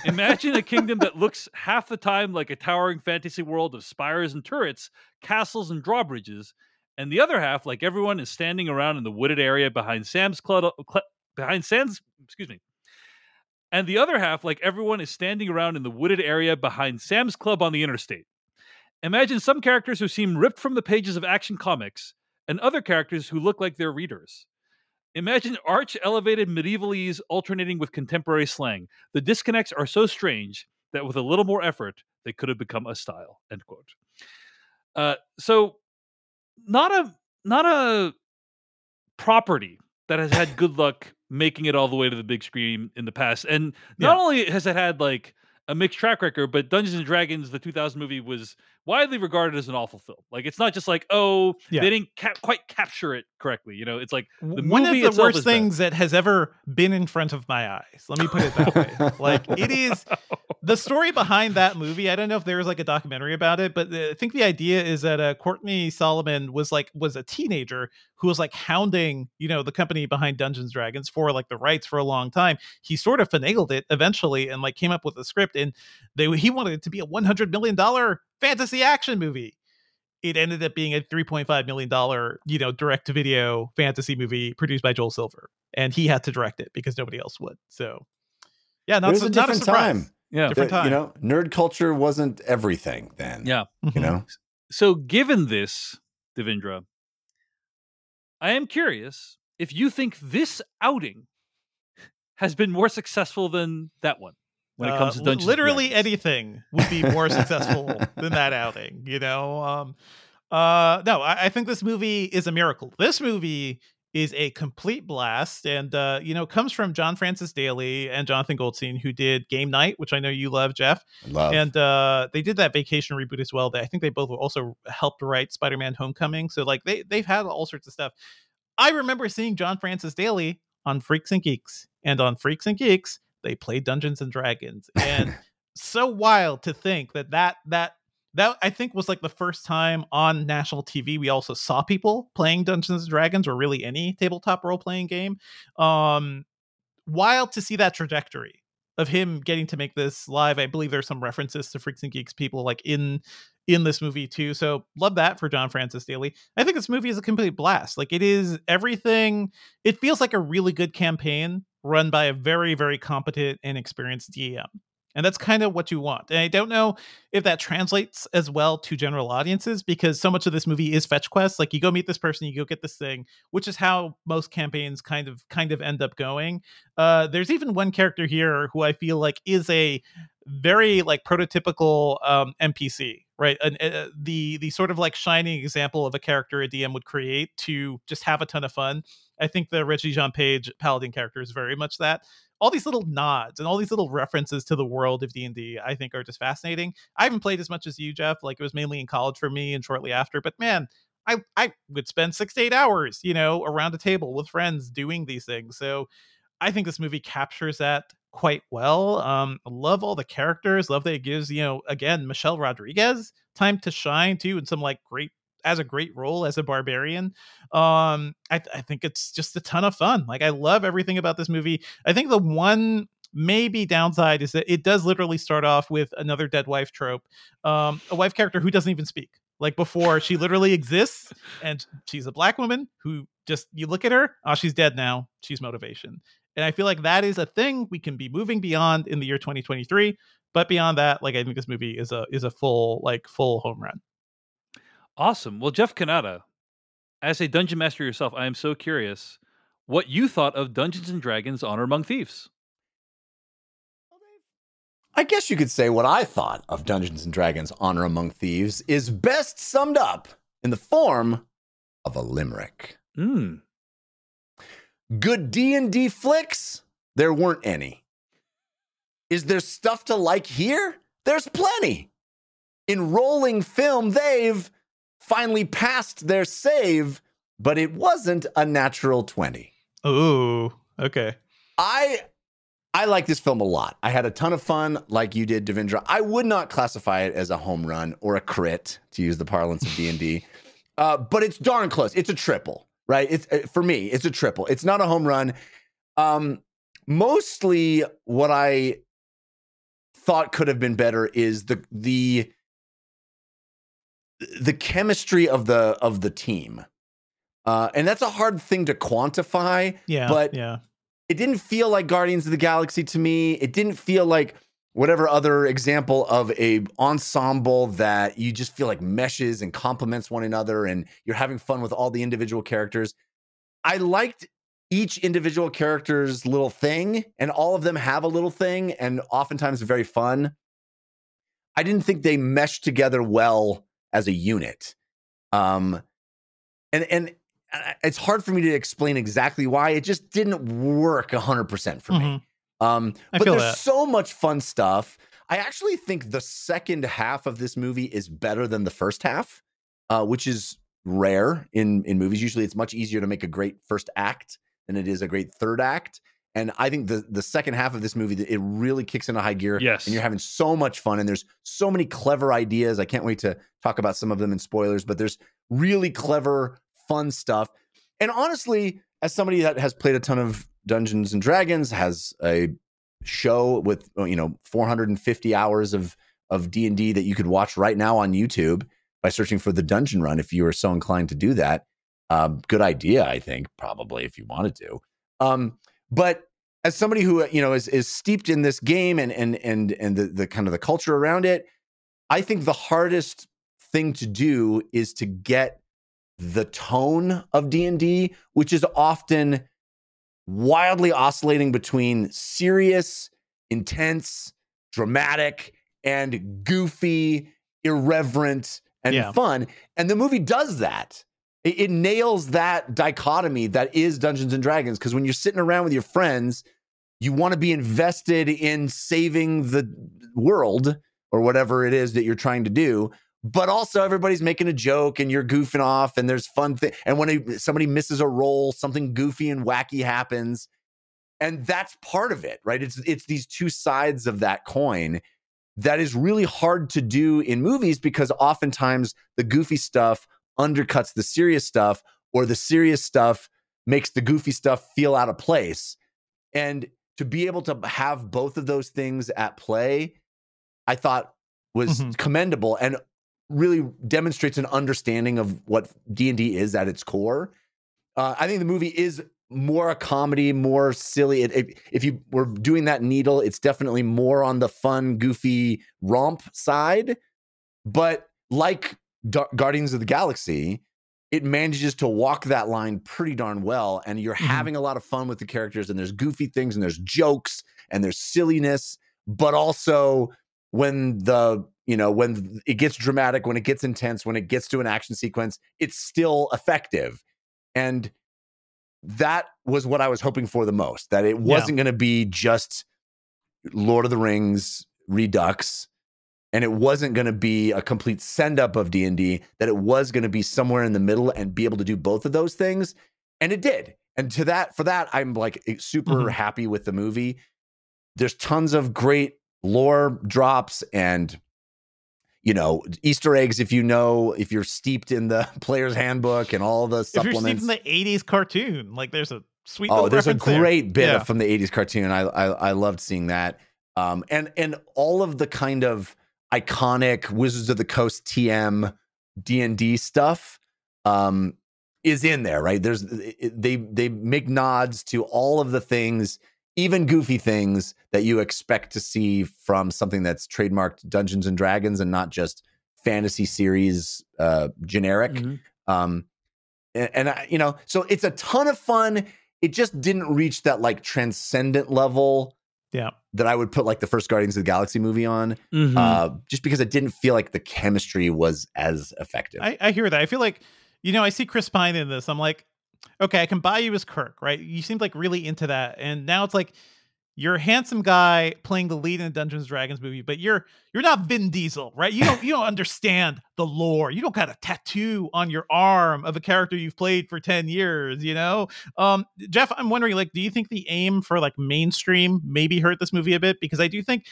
Imagine a kingdom that looks half the time like a towering fantasy world of spires and turrets, castles and drawbridges, and the other half like everyone is standing around in the wooded area behind Sam's Club, Club, behind Sam's, excuse me. And the other half, like everyone, is standing around in the wooded area behind Sam's Club on the interstate. Imagine some characters who seem ripped from the pages of action comics, and other characters who look like their readers. Imagine arch-elevated medievalese alternating with contemporary slang. The disconnects are so strange that with a little more effort, they could have become a style. End quote. Uh, so, not a not a property that has had good luck making it all the way to the big screen in the past. And not yeah. only has it had like a mixed track record, but Dungeons and Dragons, the two thousand movie, was widely regarded as an awful film. Like, it's not just like, oh, yeah. they didn't cap- quite capture it correctly. You know, it's like the one movie of the worst things bad. that has ever been in front of my eyes. Let me put it that way. Like, it is the story behind that movie. I don't know if there was like a documentary about it, but the, I think the idea is that uh, Courtney Solomon was like was a teenager who was like hounding, you know, the company behind Dungeons and Dragons for like the rights for a long time. He sort of finagled it eventually and like came up with a script, and they he wanted it to be a one hundred million dollars fantasy action movie. it ended up being a three point five million dollars, you know, direct to video fantasy movie produced by Joel Silver, and he had to direct it because nobody else would. So, yeah, not, so, a not a surprise. Time. Yeah, different the, time. You know, nerd culture wasn't everything then. Yeah, you know. So, given this, Devindra, I am curious if you think this outing has been more successful than that one. When it comes uh, to Dungeons literally and anything would be more successful than that outing, you know? Um, uh, no, I, I think this movie is a miracle. This movie is a complete blast and, uh, you know, comes from John Francis Daly and Jonathan Goldstein, who did Game Night, which I know you love, Jeff. Love. And uh, they did that Vacation reboot as well. That I think they both also helped write Spider-Man Homecoming. So, like, they, they've had all sorts of stuff. I remember seeing John Francis Daly on Freaks and Geeks, and on Freaks and Geeks, they play Dungeons and Dragons, and so wild to think that, that that that I think was like the first time on national T V we also saw people playing Dungeons and Dragons, or really any tabletop role playing game. Um, wild to see that trajectory of him getting to make this live. I believe there's some references to Freaks and Geeks people like in in this movie too. So love that for John Francis Daly. I think this movie is a complete blast. Like, it is everything. It feels like a really good campaign run by a very, very competent and experienced D M. And that's kind of what you want. And I don't know if that translates as well to general audiences, because so much of this movie is fetch quests. Like, you go meet this person, you go get this thing, which is how most campaigns kind of kind of end up going. Uh, there's even one character here who I feel like is a very like prototypical um, N P C, right? And uh, the the sort of like shining example of a character a D M would create to just have a ton of fun. I think the Reggie Jean Page Paladin character is very much that. All these little nods and all these little references to the world of D and D, I think, are just fascinating. I haven't played as much as you, Jeff. Like, it was mainly in college for me and shortly after. But man, I, I would spend six to eight hours, you know, around a table with friends doing these things. So I think this movie captures that quite well. Um, love all the characters. Love that it gives, you know, again, Michelle Rodriguez time to shine too, and some like great, as a great role as a barbarian. Um, I, th- I think it's just a ton of fun. Like, I love everything about this movie. I think the one maybe downside is that it does literally start off with another dead wife trope. Um, a wife character who doesn't even speak. Like, before, she literally exists, and she's a black woman who just, you look at her, oh, she's dead now. She's motivation. And I feel like that is a thing we can be moving beyond in the year twenty twenty-three. But beyond that, like, I think this movie is a, is a full, like full home run. Awesome. Well, Jeff Cannata, as a dungeon master yourself, I am so curious what you thought of Dungeons and Dragons: Honor Among Thieves. I guess you could say what I thought of Dungeons and Dragons: Honor Among Thieves is best summed up in the form of a limerick. Mm. Good D and D flicks? There weren't any. Is there stuff to like here? There's plenty. In rolling film, they've finally passed their save, but it wasn't a natural twenty. Ooh, okay. I I like this film a lot. I had a ton of fun, like you did, Devindra. I would not classify it as a home run or a crit, to use the parlance of D and D, uh, but it's darn close. It's a triple, right? It's for me, it's a triple. It's not a home run. Um, mostly what I thought could have been better is the the... the chemistry of the of the team, uh, and that's a hard thing to quantify. Yeah, but yeah. It didn't feel like Guardians of the Galaxy to me. It didn't feel like whatever other example of a ensemble that you just feel like meshes and complements one another, and you're having fun with all the individual characters. I liked each individual character's little thing, and all of them have a little thing, and oftentimes very fun. I didn't think they meshed together well as a unit. Um, and and it's hard for me to explain exactly why. It just didn't work one hundred percent for mm-hmm. me. Um, but there's that. So much fun stuff. I actually think the second half of this movie is better than the first half, uh, which is rare in, in movies. Usually it's much easier to make a great first act than it is a great third act. And I think the, the second half of this movie, it really kicks into high gear. Yes. And you're having so much fun. And there's so many clever ideas. I can't wait to talk about some of them in spoilers, but there's really clever, fun stuff. And honestly, as somebody that has played a ton of Dungeons and Dragons, has a show with, you know, four hundred fifty hours of, of D and D that you could watch right now on YouTube, by searching for the dungeon run if you are so inclined to do that. Um, good idea, I think, probably, if you wanted to. Um, but as somebody who, you know, is is steeped in this game and and and and the, the kind of the culture around it, I think the hardest thing to do is to get the tone of D and D, which is often wildly oscillating between serious, intense, dramatic, and goofy, irreverent, and yeah. fun. And the movie does that. It, it nails that dichotomy that is Dungeons and Dragons, because when you're sitting around with your friends, you want to be invested in saving the world or whatever it is that you're trying to do. But also everybody's making a joke and you're goofing off and there's fun things. And when a, somebody misses a roll, something goofy and wacky happens. And that's part of it, right? It's it's these two sides of that coin that is really hard to do in movies, because oftentimes the goofy stuff undercuts the serious stuff, or the serious stuff makes the goofy stuff feel out of place. And to be able to have both of those things at play, I thought was mm-hmm. commendable and really demonstrates an understanding of what D and D is at its core. Uh, I think the movie is more a comedy, more silly. It, it, if you were doing that needle, it's definitely more on the fun, goofy romp side. But like Dar- Guardians of the Galaxy, it manages to walk that line pretty darn well. And you're mm-hmm. having a lot of fun with the characters, and there's goofy things and there's jokes and there's silliness. But also when the You know, when it gets dramatic, when it gets intense, when it gets to an action sequence, it's still effective. And that was what I was hoping for the most, that it wasn't yeah. going to be just Lord of the Rings Redux, and it wasn't going to be a complete send-up of D and D, that it was going to be somewhere in the middle and be able to do both of those things. And it did. And to that, for that, I'm like super mm-hmm. happy with the movie. There's tons of great lore drops and you know, Easter eggs, if you know, if you're steeped in the Player's Handbook and all the supplements. If you're steeped in the eighties cartoon, like there's a sweet little oh, there's a great there. bit yeah. from the eighties cartoon. I, I I loved seeing that. Um, and and all of the kind of iconic Wizards of the Coast T M D and D stuff um, is in there, right? There's they they make nods to all of the things, even goofy things that you expect to see from something that's trademarked Dungeons and Dragons and not just fantasy series uh, generic. Mm-hmm. Um, and, and I, you know, so it's a ton of fun. It just didn't reach that like transcendent level yeah. that I would put like the first Guardians of the Galaxy movie on, mm-hmm. uh, just because it didn't feel like the chemistry was as effective. I, I hear that. I feel like, you know, I see Chris Pine in this. I'm like, okay, I can buy you as Kirk, right? You seemed like really into that. And now it's like, you're a handsome guy playing the lead in a Dungeons and Dragons movie, but you're you're not Vin Diesel, right? You don't you don't understand the lore. You don't got a tattoo on your arm of a character you've played for ten years, you know? Um, Jeff, I'm wondering, like, do you think the aim for like mainstream maybe hurt this movie a bit? Because I do think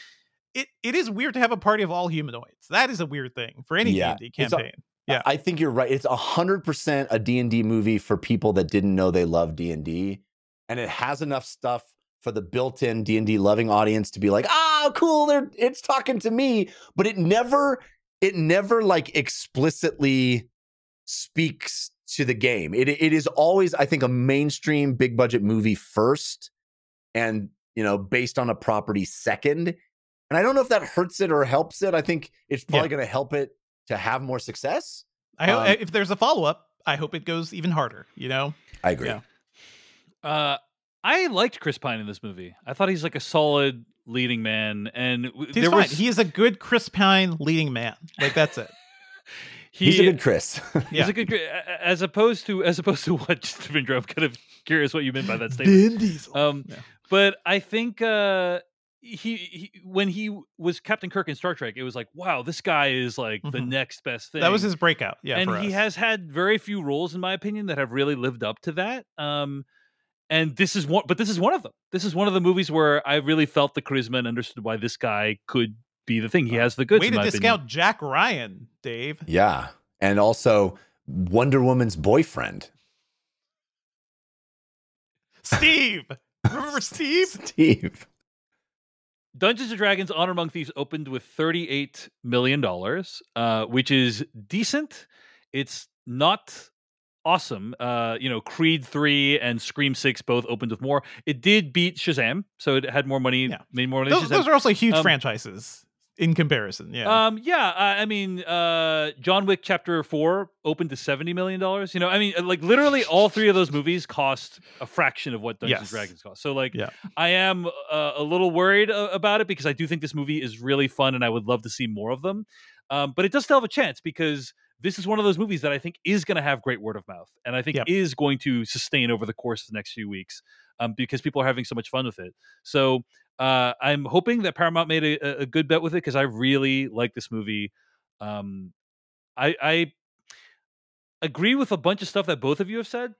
it it is weird to have a party of all humanoids. That is a weird thing for any yeah, D and D campaign. Yeah, I think you're right. It's one hundred percent a D and D movie for people that didn't know they love D and D. And it has enough stuff for the built-in D and D loving audience to be like, oh, cool, they're, it's talking to me. But it never, it never like explicitly speaks to the game. It It is always, I think, a mainstream big budget movie first and, you know, based on a property second. And I don't know if that hurts it or helps it. I think it's probably yeah. going to help it to have more success. I hope um, if there's a follow-up, I hope it goes even harder, you know? I agree. Yeah. Uh, I liked Chris Pine in this movie. I thought he's like a solid leading man. And w- there was... he is a good Chris Pine leading man. Like, that's it. he, he's a good Chris. yeah. He's a good As opposed to, as opposed to what, Devindra, I'm kind of curious what you meant by that statement. Vin Diesel. Um, yeah. But I think... Uh, He, he when he was Captain Kirk in Star Trek, it was like, wow, this guy is like mm-hmm. the next best thing. That was his breakout. Yeah, and he has had very few roles, in my opinion, that have really lived up to that. Um, and this is one, but this is one of them. This is one of the movies where I really felt the charisma and understood why this guy could be the thing. He has the goods. Way to discount opinion. Jack Ryan, Dave. Yeah, and also Wonder Woman's boyfriend, Steve. Remember Steve? Steve. Dungeons and Dragons Honor Among Thieves opened with thirty-eight million dollars, uh, which is decent. It's not awesome. Uh, you know, Creed three and Scream six both opened with more. It did beat Shazam, so it had more money, yeah. made more money those, than Shazam. Those are also huge um, franchises in comparison, yeah. Um, yeah, I, I mean, uh, John Wick Chapter four opened to seventy million dollars. You know, I mean, like, literally all three of those movies cost a fraction of what Dungeons yes. and Dragons cost. So, like, yeah. I am uh, a little worried uh, about it because I do think this movie is really fun and I would love to see more of them. Um, but it does still have a chance because this is one of those movies that I think is going to have great word of mouth and I think yep. is going to sustain over the course of the next few weeks um, because people are having so much fun with it. So, Uh, I'm hoping that Paramount made a, a good bet with it because I really like this movie. Um, I, I agree with a bunch of stuff that both of you have said.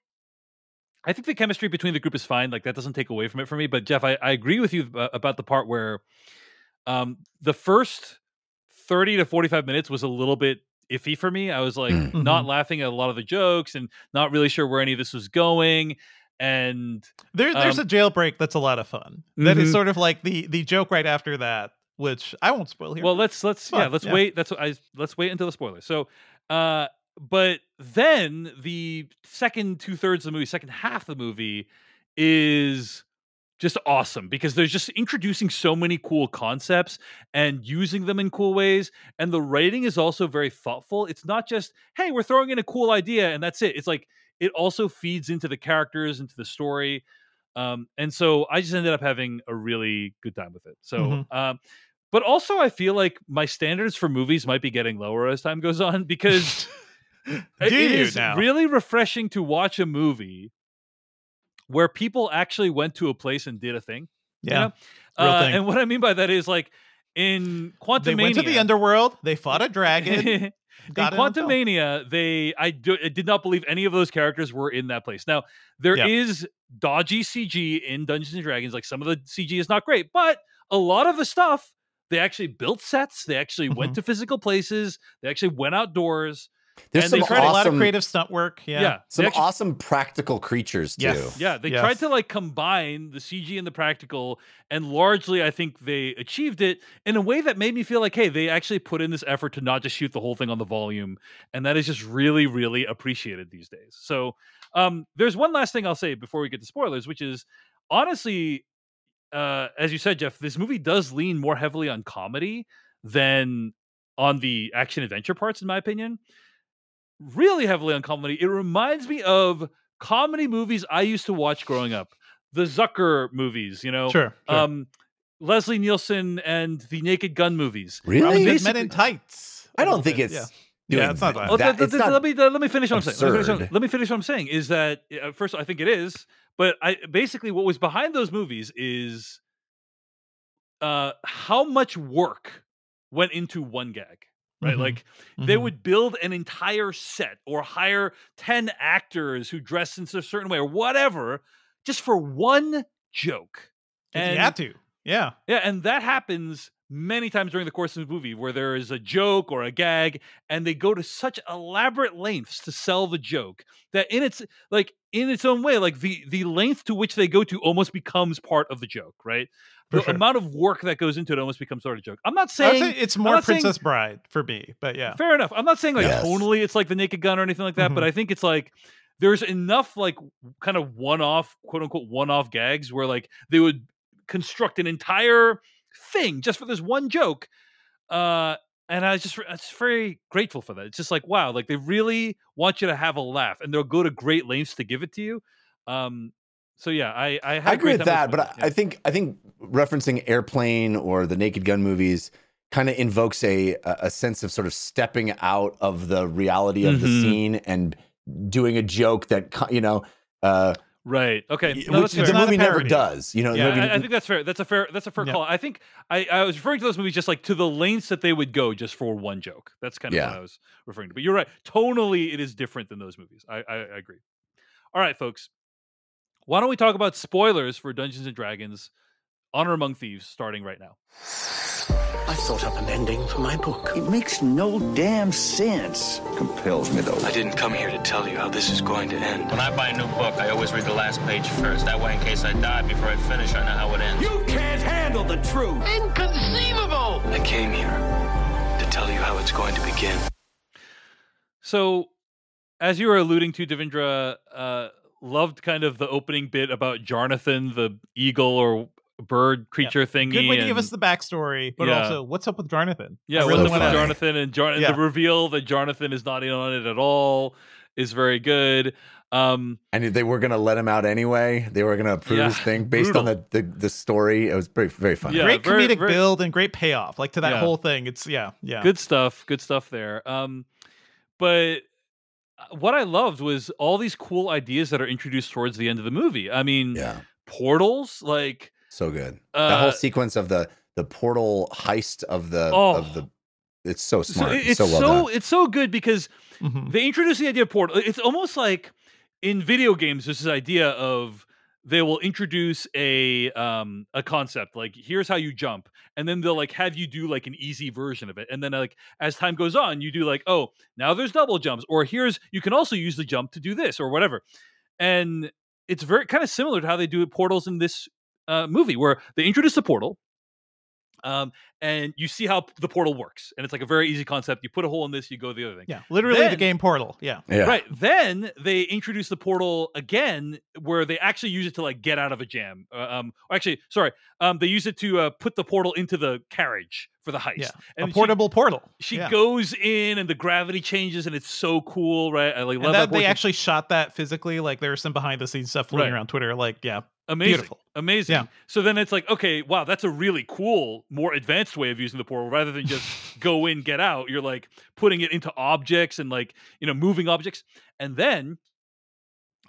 I think the chemistry between the group is fine. Like, that doesn't take away from it for me. But Jeff, I, I agree with you about the part where um, the first thirty to forty-five minutes was a little bit iffy for me. I was like mm-hmm. not laughing at a lot of the jokes and not really sure where any of this was going. And there, there's um, a jailbreak that's a lot of fun. Mm-hmm. That is sort of like the the joke right after that, which I won't spoil here. Well, let's let's but, yeah, let's yeah. wait. That's what I let's wait until the spoiler. So, uh, but then the second two thirds of the movie, second half of the movie, is just awesome because they're just introducing so many cool concepts and using them in cool ways. And the writing is also very thoughtful. It's not just hey, we're throwing in a cool idea and that's it. It's like it also feeds into the characters, into the story. Um, and so I just ended up having a really good time with it. So, mm-hmm. um, but also I feel like my standards for movies might be getting lower as time goes on because it is now? really refreshing to watch a movie where people actually went to a place and did a thing. Yeah. You know? uh, thing. And what I mean by that is like in Quantumania. They went to the underworld. They fought a dragon. Got in Quantumania, they I, do, I did not believe any of those characters were in that place. Now, there yeah. is dodgy C G in Dungeons and Dragons. Like, some of the C G is not great, but a lot of the stuff, they actually built sets. They actually mm-hmm. went to physical places. They actually went outdoors. There's and some they tried awesome, a lot of creative stunt work. Yeah, yeah some actually, awesome practical creatures, too. Yes, yeah, they yes. tried to, like, combine the C G and the practical, and largely, I think they achieved it in a way that made me feel like, hey, they actually put in this effort to not just shoot the whole thing on the volume, and that is just really, really appreciated these days. So um, there's one last thing I'll say before we get to spoilers, which is, honestly, uh, as you said, Jeff, this movie does lean more heavily on comedy than on the action-adventure parts, in my opinion. Really heavily on comedy. It reminds me of comedy movies I used to watch growing up. The Zucker movies, you know? Sure. sure. Um, Leslie Nielsen and the Naked Gun movies. Really? Good Men in Tights. I don't think it's... Yeah. Yeah, it's not that. that. It's not let, me, let me finish what I'm saying. Let me finish, let me finish what I'm saying. Is that, uh, first, I think it is, but I basically what was behind those movies is uh, how much work went into one gag. Right, like mm-hmm. they would build an entire set or hire ten actors who dress in a certain way or whatever just for one joke. And you had to. Yeah. Yeah. And that happens many times during the course of the movie where there is a joke or a gag and they go to such elaborate lengths to sell the joke that in its like in its own way, like the, the length to which they go to almost becomes part of the joke, right? For the sure. amount of work that goes into it almost becomes sort of a joke. I'm not saying... I say it's more Princess saying, Bride for me, but yeah. Fair enough. I'm not saying like yes. totally it's like the Naked Gun or anything like that, mm-hmm. but I think it's like there's enough like kind of one-off, quote-unquote one-off gags where like they would construct an entire thing just for this one joke. Uh, and I was just, I was very grateful for that. It's just like, wow, like they really want you to have a laugh and they'll go to great lengths to give it to you. Um So yeah, I I, I agree with that, but I, yeah. I think I think referencing Airplane or the Naked Gun movies kind of invokes a a sense of sort of stepping out of the reality of mm-hmm. the scene and doing a joke that you know, uh, right? Okay, no, which the movie never does. You know, yeah, the movie, I, I think that's fair. That's a fair. That's a fair yeah. call. I think I, I was referring to those movies just like to the lengths that they would go just for one joke. That's kind of yeah. what I was referring to. But you're right. Tonally, it is different than those movies. I I, I agree. All right, folks. Why don't we talk about spoilers for Dungeons and Dragons Honor Among Thieves, starting right now. I thought up an ending for my book. It makes no damn sense. Compels me, though. I didn't come here to tell you how this is going to end. When I buy a new book, I always read the last page first. That way, in case I die before I finish, I know how it ends. You can't handle the truth. Inconceivable. I came here to tell you how it's going to begin. So, as you were alluding to, Devindra, uh, loved kind of the opening bit about Jonathan, the eagle or bird creature yeah. thingy. Good way to and, give us the backstory, but yeah. also, what's up with Jonathan? Yeah, really what's up with Jonathan? And Jon- yeah. the reveal that Jonathan is not in on it at all is very good. Um, and they were going to let him out anyway. They were going to approve yeah, his thing based brutal. on the, the the story. It was very, very fun. Yeah, great very, comedic very, build and great payoff like to that yeah. whole thing. It's, yeah, yeah. Good stuff. Good stuff there. Um, but what I loved was all these cool ideas that are introduced towards the end of the movie. I mean, yeah. portals, like... So good. Uh, the whole sequence of the the portal heist of the oh, of the it's so smart. It's, it's so well so, done. It's so good because mm-hmm. they introduce the idea of portal. It's almost like in video games, there's this idea of they will introduce a um a concept like here's how you jump, and then they'll like have you do like an easy version of it, and then like as time goes on, you do like oh now there's double jumps, or here's you can also use the jump to do this or whatever, and it's very kind of similar to how they do portals in this. Uh, movie where they introduce the portal um, and you see how the portal works. And it's like a very easy concept. You put a hole in this, you go the other thing. Yeah, literally then, the game Portal. Yeah. yeah. Right. Then they introduce the portal again where they actually use it to like get out of a jam. Uh, um, actually, sorry. Um, they use it to uh, put the portal into the carriage for the heist. Yeah. And a portable she, portal. She yeah. goes in and the gravity changes and it's so cool. Right. I like, love and that. that they actually shot that physically. Like there was some behind the scenes stuff floating right. around Twitter. Like, yeah. Amazing. Beautiful. Amazing. Yeah. So then it's like, okay, wow, that's a really cool, more advanced way of using the portal. Rather than just go in, get out, you're like putting it into objects and like, you know, moving objects. And then,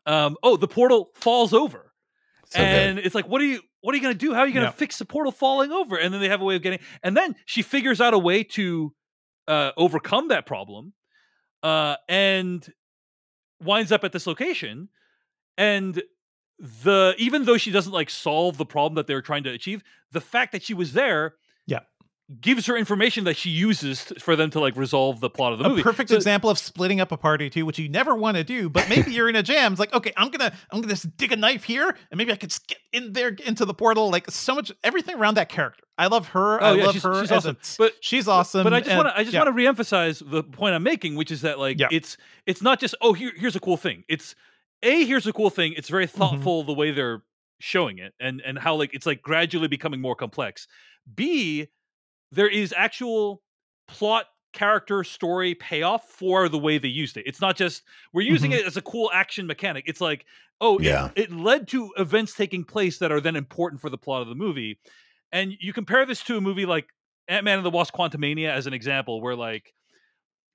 um, oh, the portal falls over. So and good. It's like, what are you, what are you going to do? How are you going to yeah. fix the portal falling over? And then they have a way of getting, and then she figures out a way to uh, overcome that problem uh, and winds up at this location. And the even though she doesn't like solve the problem that they're trying to achieve, the fact that she was there yeah gives her information that she uses t- for them to like resolve the plot of the a movie. Perfect so, example of splitting up a party too, which you never want to do, but maybe you're in a jam. It's like, okay, I'm gonna I'm gonna just dig a knife here and maybe I could get in there into the portal. Like so much everything around that character. I love her. Oh, I yeah, love she's, her. She's awesome. A, but she's awesome. But I just want to I just yeah. want to reemphasize the point I'm making, which is that like yeah. it's it's not just oh here here's a cool thing. It's A, here's a cool thing. It's very thoughtful mm-hmm. the way they're showing it and, and how like it's like gradually becoming more complex. B, there is actual plot, character, story payoff for the way they used it. It's not just we're using mm-hmm. it as a cool action mechanic. It's like, oh, yeah. it, it led to events taking place that are then important for the plot of the movie. And you compare this to a movie like Ant-Man and the Wasp: Quantumania as an example, where like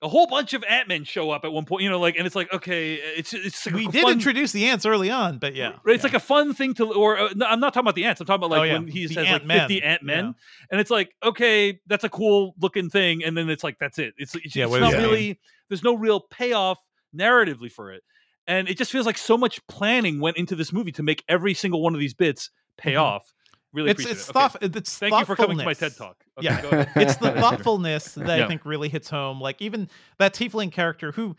a whole bunch of Ant-Men show up at one point, you know, like, and it's like, okay, it's it's. Like we did fun... introduce the ants early on, but yeah, it's yeah. like a fun thing to. Or uh, no, I'm not talking about the ants. I'm talking about like oh, yeah. when he the says Ant-Man. Like fifty Ant-Men, yeah. and it's like, okay, that's a cool looking thing, and then it's like that's it. It's, it's, yeah, it's not really. There's no real payoff narratively for it, and it just feels like so much planning went into this movie to make every single one of these bits pay mm-hmm. off. Really it's it's, it. though, okay. it's Thank you for coming to my TED Talk. Okay, yeah, go ahead. It's the thoughtfulness that yeah. I think really hits home. Like even that tiefling character who,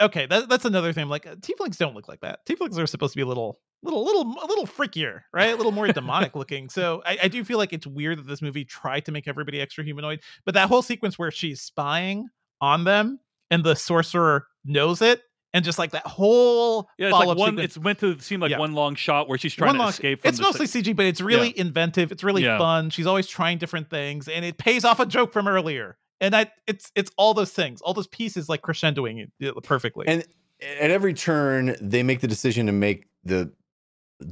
okay, that, that's another thing. Like tieflings don't look like that. Tieflings are supposed to be a little, little, little, a little freakier, right? A little more demonic looking. So I, I do feel like it's weird that this movie tried to make everybody extra humanoid. But that whole sequence where she's spying on them and the sorcerer knows it. And just like that whole yeah, it's follow-up like one, sequence. It's meant to seem like yeah. one long shot where she's trying one to long, escape from It's mostly thing. C G, but it's really yeah. inventive. It's really yeah. fun. She's always trying different things, and it pays off a joke from earlier. And I, it's it's all those things, all those pieces like crescendoing it perfectly. And at every turn, they make the decision to make the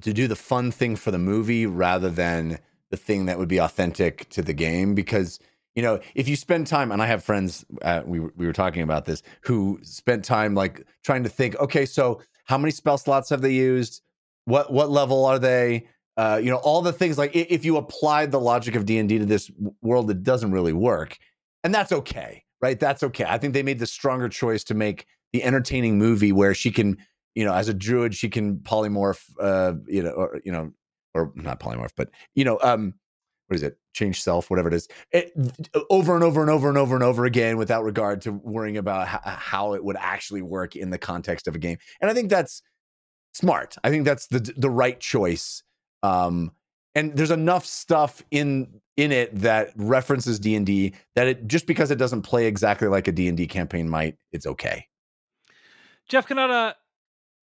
to do the fun thing for the movie rather than the thing that would be authentic to the game because. You know, if you spend time, and I have friends, uh, we we were talking about this, who spent time like trying to think, okay, so how many spell slots have they used? What what level are they? Uh, you know, all the things like if, if you applied the logic of D and D to this world, it doesn't really work. And that's okay, right? That's okay. I think they made the stronger choice to make the entertaining movie where she can, you know, as a druid, she can polymorph, uh, you know, or, you know, or not polymorph, but you know, um, what is it? Change self, whatever it is, it, over and over and over and over and over again without regard to worrying about h- how it would actually work in the context of a game. And I think that's smart. I think that's the the right choice. Um, and there's enough stuff in in it that references D and D that it, just because it doesn't play exactly like a D and D campaign might, it's okay. Jeff Cannata,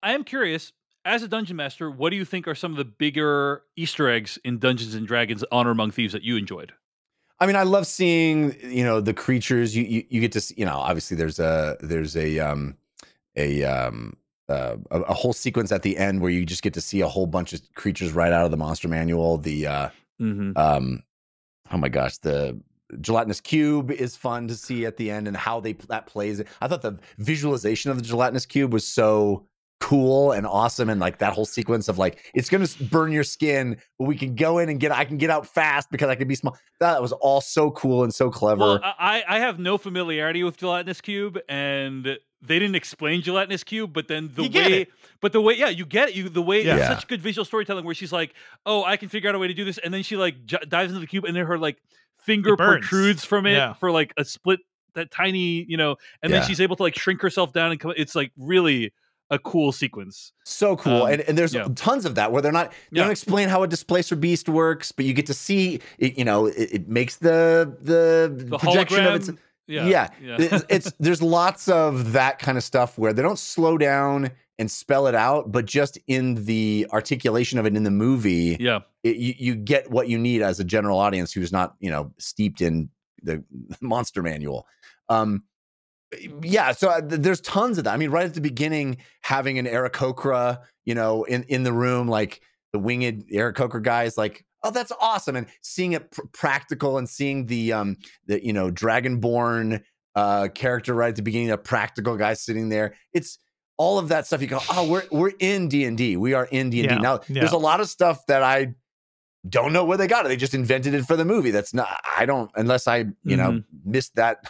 I am curious, as a dungeon master, what do you think are some of the bigger Easter eggs in Dungeons and Dragons Honor Among Thieves that you enjoyed? I mean, I love seeing, you know, the creatures you, you, you get to see, you know, obviously there's a, there's a, um, a, um, uh, a, a whole sequence at the end where you just get to see a whole bunch of creatures right out of the monster manual. The, uh, mm-hmm. um, oh my gosh, the gelatinous cube is fun to see at the end and how they, that plays. I thought the visualization of the gelatinous cube was so cool and awesome, and like that whole sequence of like, it's gonna burn your skin, but we can go in and get, I can get out fast because I can be small. That was all so cool and so clever. Well, I, I have no familiarity with gelatinous cube, and they didn't explain gelatinous cube, but then the you way, but the way, yeah, you get it. You the way, yeah. It's such good visual storytelling where she's like, oh, I can figure out a way to do this, and then she like j- dives into the cube, and then her like finger protrudes from it yeah. for like a split, that tiny, you know, and yeah. then she's able to like shrink herself down and come. It's like really a cool sequence. So cool. Um, and, and there's yeah. tons of that where they're not, they yeah. don't explain how a displacer beast works, but you get to see it, you know, it, it makes the, the, the projection hologram of its, yeah, yeah. yeah. it's, it's, there's lots of that kind of stuff where they don't slow down and spell it out, but just in the articulation of it in the movie, yeah, it, you, you get what you need as a general audience who's not, you know, steeped in the monster manual. Um, Yeah, so there's tons of that. I mean, right at the beginning, having an Aarakocra, you know, in, in the room, like the winged Aarakocra guy is like, oh, that's awesome. And seeing it pr- practical and seeing the, um, the you know, Dragonborn uh, character right at the beginning, a practical guy sitting there. It's all of that stuff. You go, oh, we're we're in D and D. We are in D and D. Yeah, now, yeah. there's a lot of stuff that I don't know where they got it. They just invented it for the movie. That's not, I don't, unless I, you mm-hmm. know, missed that...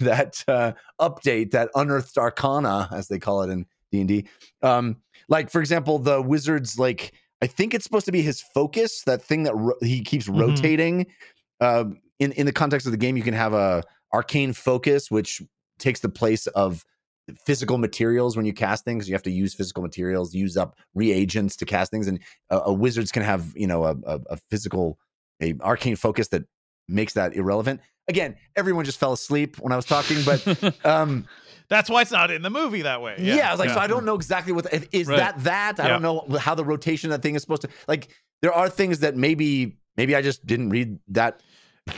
that uh, update, that unearthed arcana, as they call it in D and D. Um, like, for example, the wizard's, like, I think it's supposed to be his focus, that thing that ro- he keeps mm-hmm. rotating. Uh, in, in the context of the game, you can have a arcane focus, which takes the place of physical materials when you cast things. You have to use physical materials, use up reagents to cast things. And uh, a wizards can have, you know, a, a, a physical, a arcane focus that makes that irrelevant. Again, everyone just fell asleep when I was talking, but um, that's why it's not in the movie that way. Yeah, yeah I was like, yeah. so I don't know exactly what the, is right. that. That I yeah. don't know how the rotation of that thing is supposed to. Like, there are things that maybe maybe I just didn't read that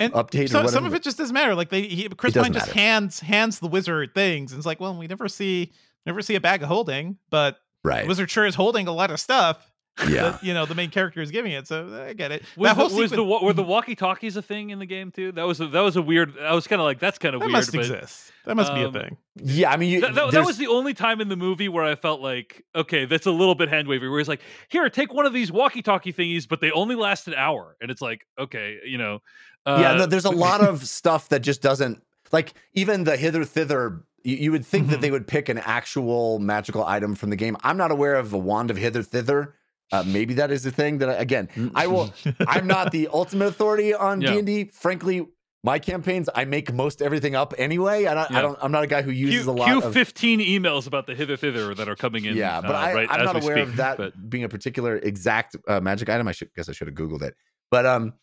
and update. So, or some of it just doesn't matter. Like they, he, Chris Pine just matter. hands hands the wizard things, and it's like, well, we never see never see a bag of holding, but right. the wizard sure is holding a lot of stuff. Yeah, that, you know, the main character is giving it, so I get it. Was, that whole was sequence... the were the walkie-talkies a thing in the game too? That was a, that was a weird. I was kind of like, that's kind of that weird. Must but, exist. That must um, be a thing. Yeah, I mean, you, th- th- that was the only time in the movie where I felt like, okay, that's a little bit hand wavy. Where he's like, here, take one of these walkie-talkie thingies, but they only last an hour, and it's like, okay, you know. Uh, yeah, no, there's a lot of stuff that just doesn't, like, even the hither thither. You, you would think mm-hmm. that they would pick an actual magical item from the game. I'm not aware of a wand of hither thither. Uh, maybe that is the thing that, I, again, I will, I'm not the ultimate authority on yeah. D and D. Frankly, my campaigns, I make most everything up anyway. I don't, yeah. I don't, I'm not a guy who uses Q, a lot Q fifteen of... fifteen emails about the hither thither that are coming in. Yeah, but uh, I, right I'm not aware speak, of that but... being a particular exact uh, magic item. I should, guess I should have Googled it. But um,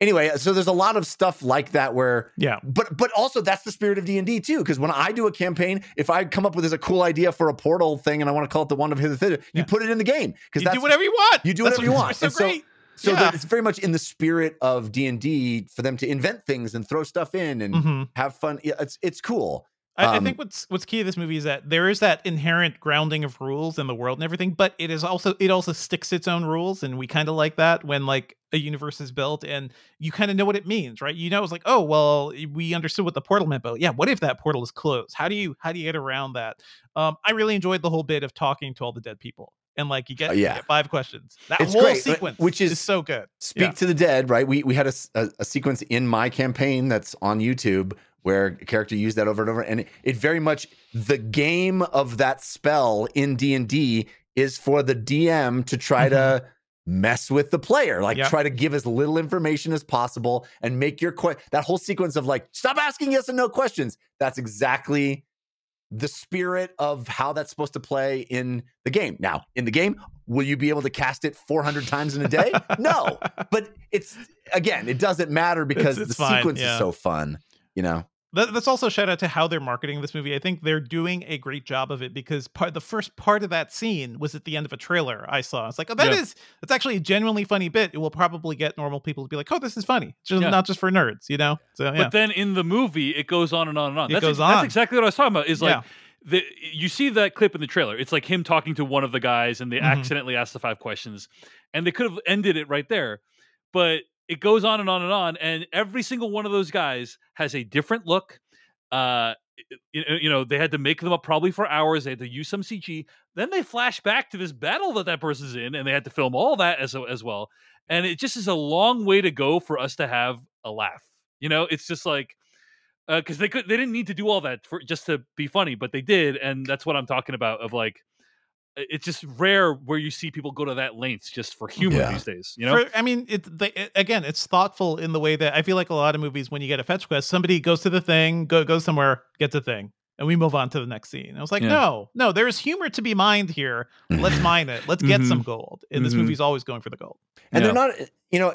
anyway, so there's a lot of stuff like that where, yeah. but but also that's the spirit of D and D too. Because when I do a campaign, if I come up with this a cool idea for a portal thing and I want to call it the one of hither thither, yeah. you put it in the game. Because you do whatever you want. You do that's whatever what you want. So, great. so, so yeah. it's very much in the spirit of D and D for them to invent things and throw stuff in and mm-hmm. have fun. Yeah, it's it's cool. I, um, I think what's what's key to this movie is that there is that inherent grounding of rules in the world and everything, but it is also it also sticks its own rules, and we kind of like that when like a universe is built and you kind of know what it means, right? You know, it's like, oh well, we understood what the portal meant, but yeah, what if that portal is closed? How do you how do you get around that? Um, I really enjoyed the whole bit of talking to all the dead people. And like you get, uh, yeah. you get five questions. That it's whole great, sequence, which is, is so good. Speak yeah. to the dead, right? We we had a, a, a sequence in my campaign that's on YouTube where a character used that over and over, and it, it very much the game of that spell in D and D is for the D M to try mm-hmm. to mess with the player, like yep. try to give as little information as possible and make your que- that whole sequence of like, stop asking yes and no questions. That's exactly the spirit of how that's supposed to play in the game. Now, in the game, will you be able to cast it four hundred times in a day? No, but it's, again, it doesn't matter because it's, it's the fine. sequence yeah. is so fun, you know? Let's also shout out to how they're marketing this movie. I think they're doing a great job of it because part, the first part of that scene was at the end of a trailer I saw. It's like, oh, that yeah. is, that's actually a genuinely funny bit. It will probably get normal people to be like, oh, this is funny. It's just yeah. not just for nerds, you know? So, yeah. But then in the movie, it goes on and on and on. It that's, goes on. That's exactly what I was talking about. Is like, yeah. the, you see that clip in the trailer. It's like him talking to one of the guys and they mm-hmm. accidentally asked the five questions. And they could have ended it right there. But it goes on and on and on, and every single one of those guys has a different look. Uh, you, you know, they had to make them up probably for hours. They had to use some C G. Then they flash back to this battle that that person's in, and they had to film all that as as well. And it just is a long way to go for us to have a laugh. You know, it's just like because uh, they could they didn't need to do all that for just to be funny, but they did, and that's what I'm talking about. Of like. It's just rare where you see people go to that length just for humor yeah. these days. You know, for, I mean, it, they, it again, it's thoughtful in the way that I feel like a lot of movies, when you get a fetch quest, somebody goes to the thing, go, goes somewhere, gets a thing, and we move on to the next scene. I was like, yeah. no, no, there is humor to be mined here. Let's mine it. Let's get mm-hmm. some gold. And mm-hmm. this movie's always going for the gold. And yeah. they're not, you know,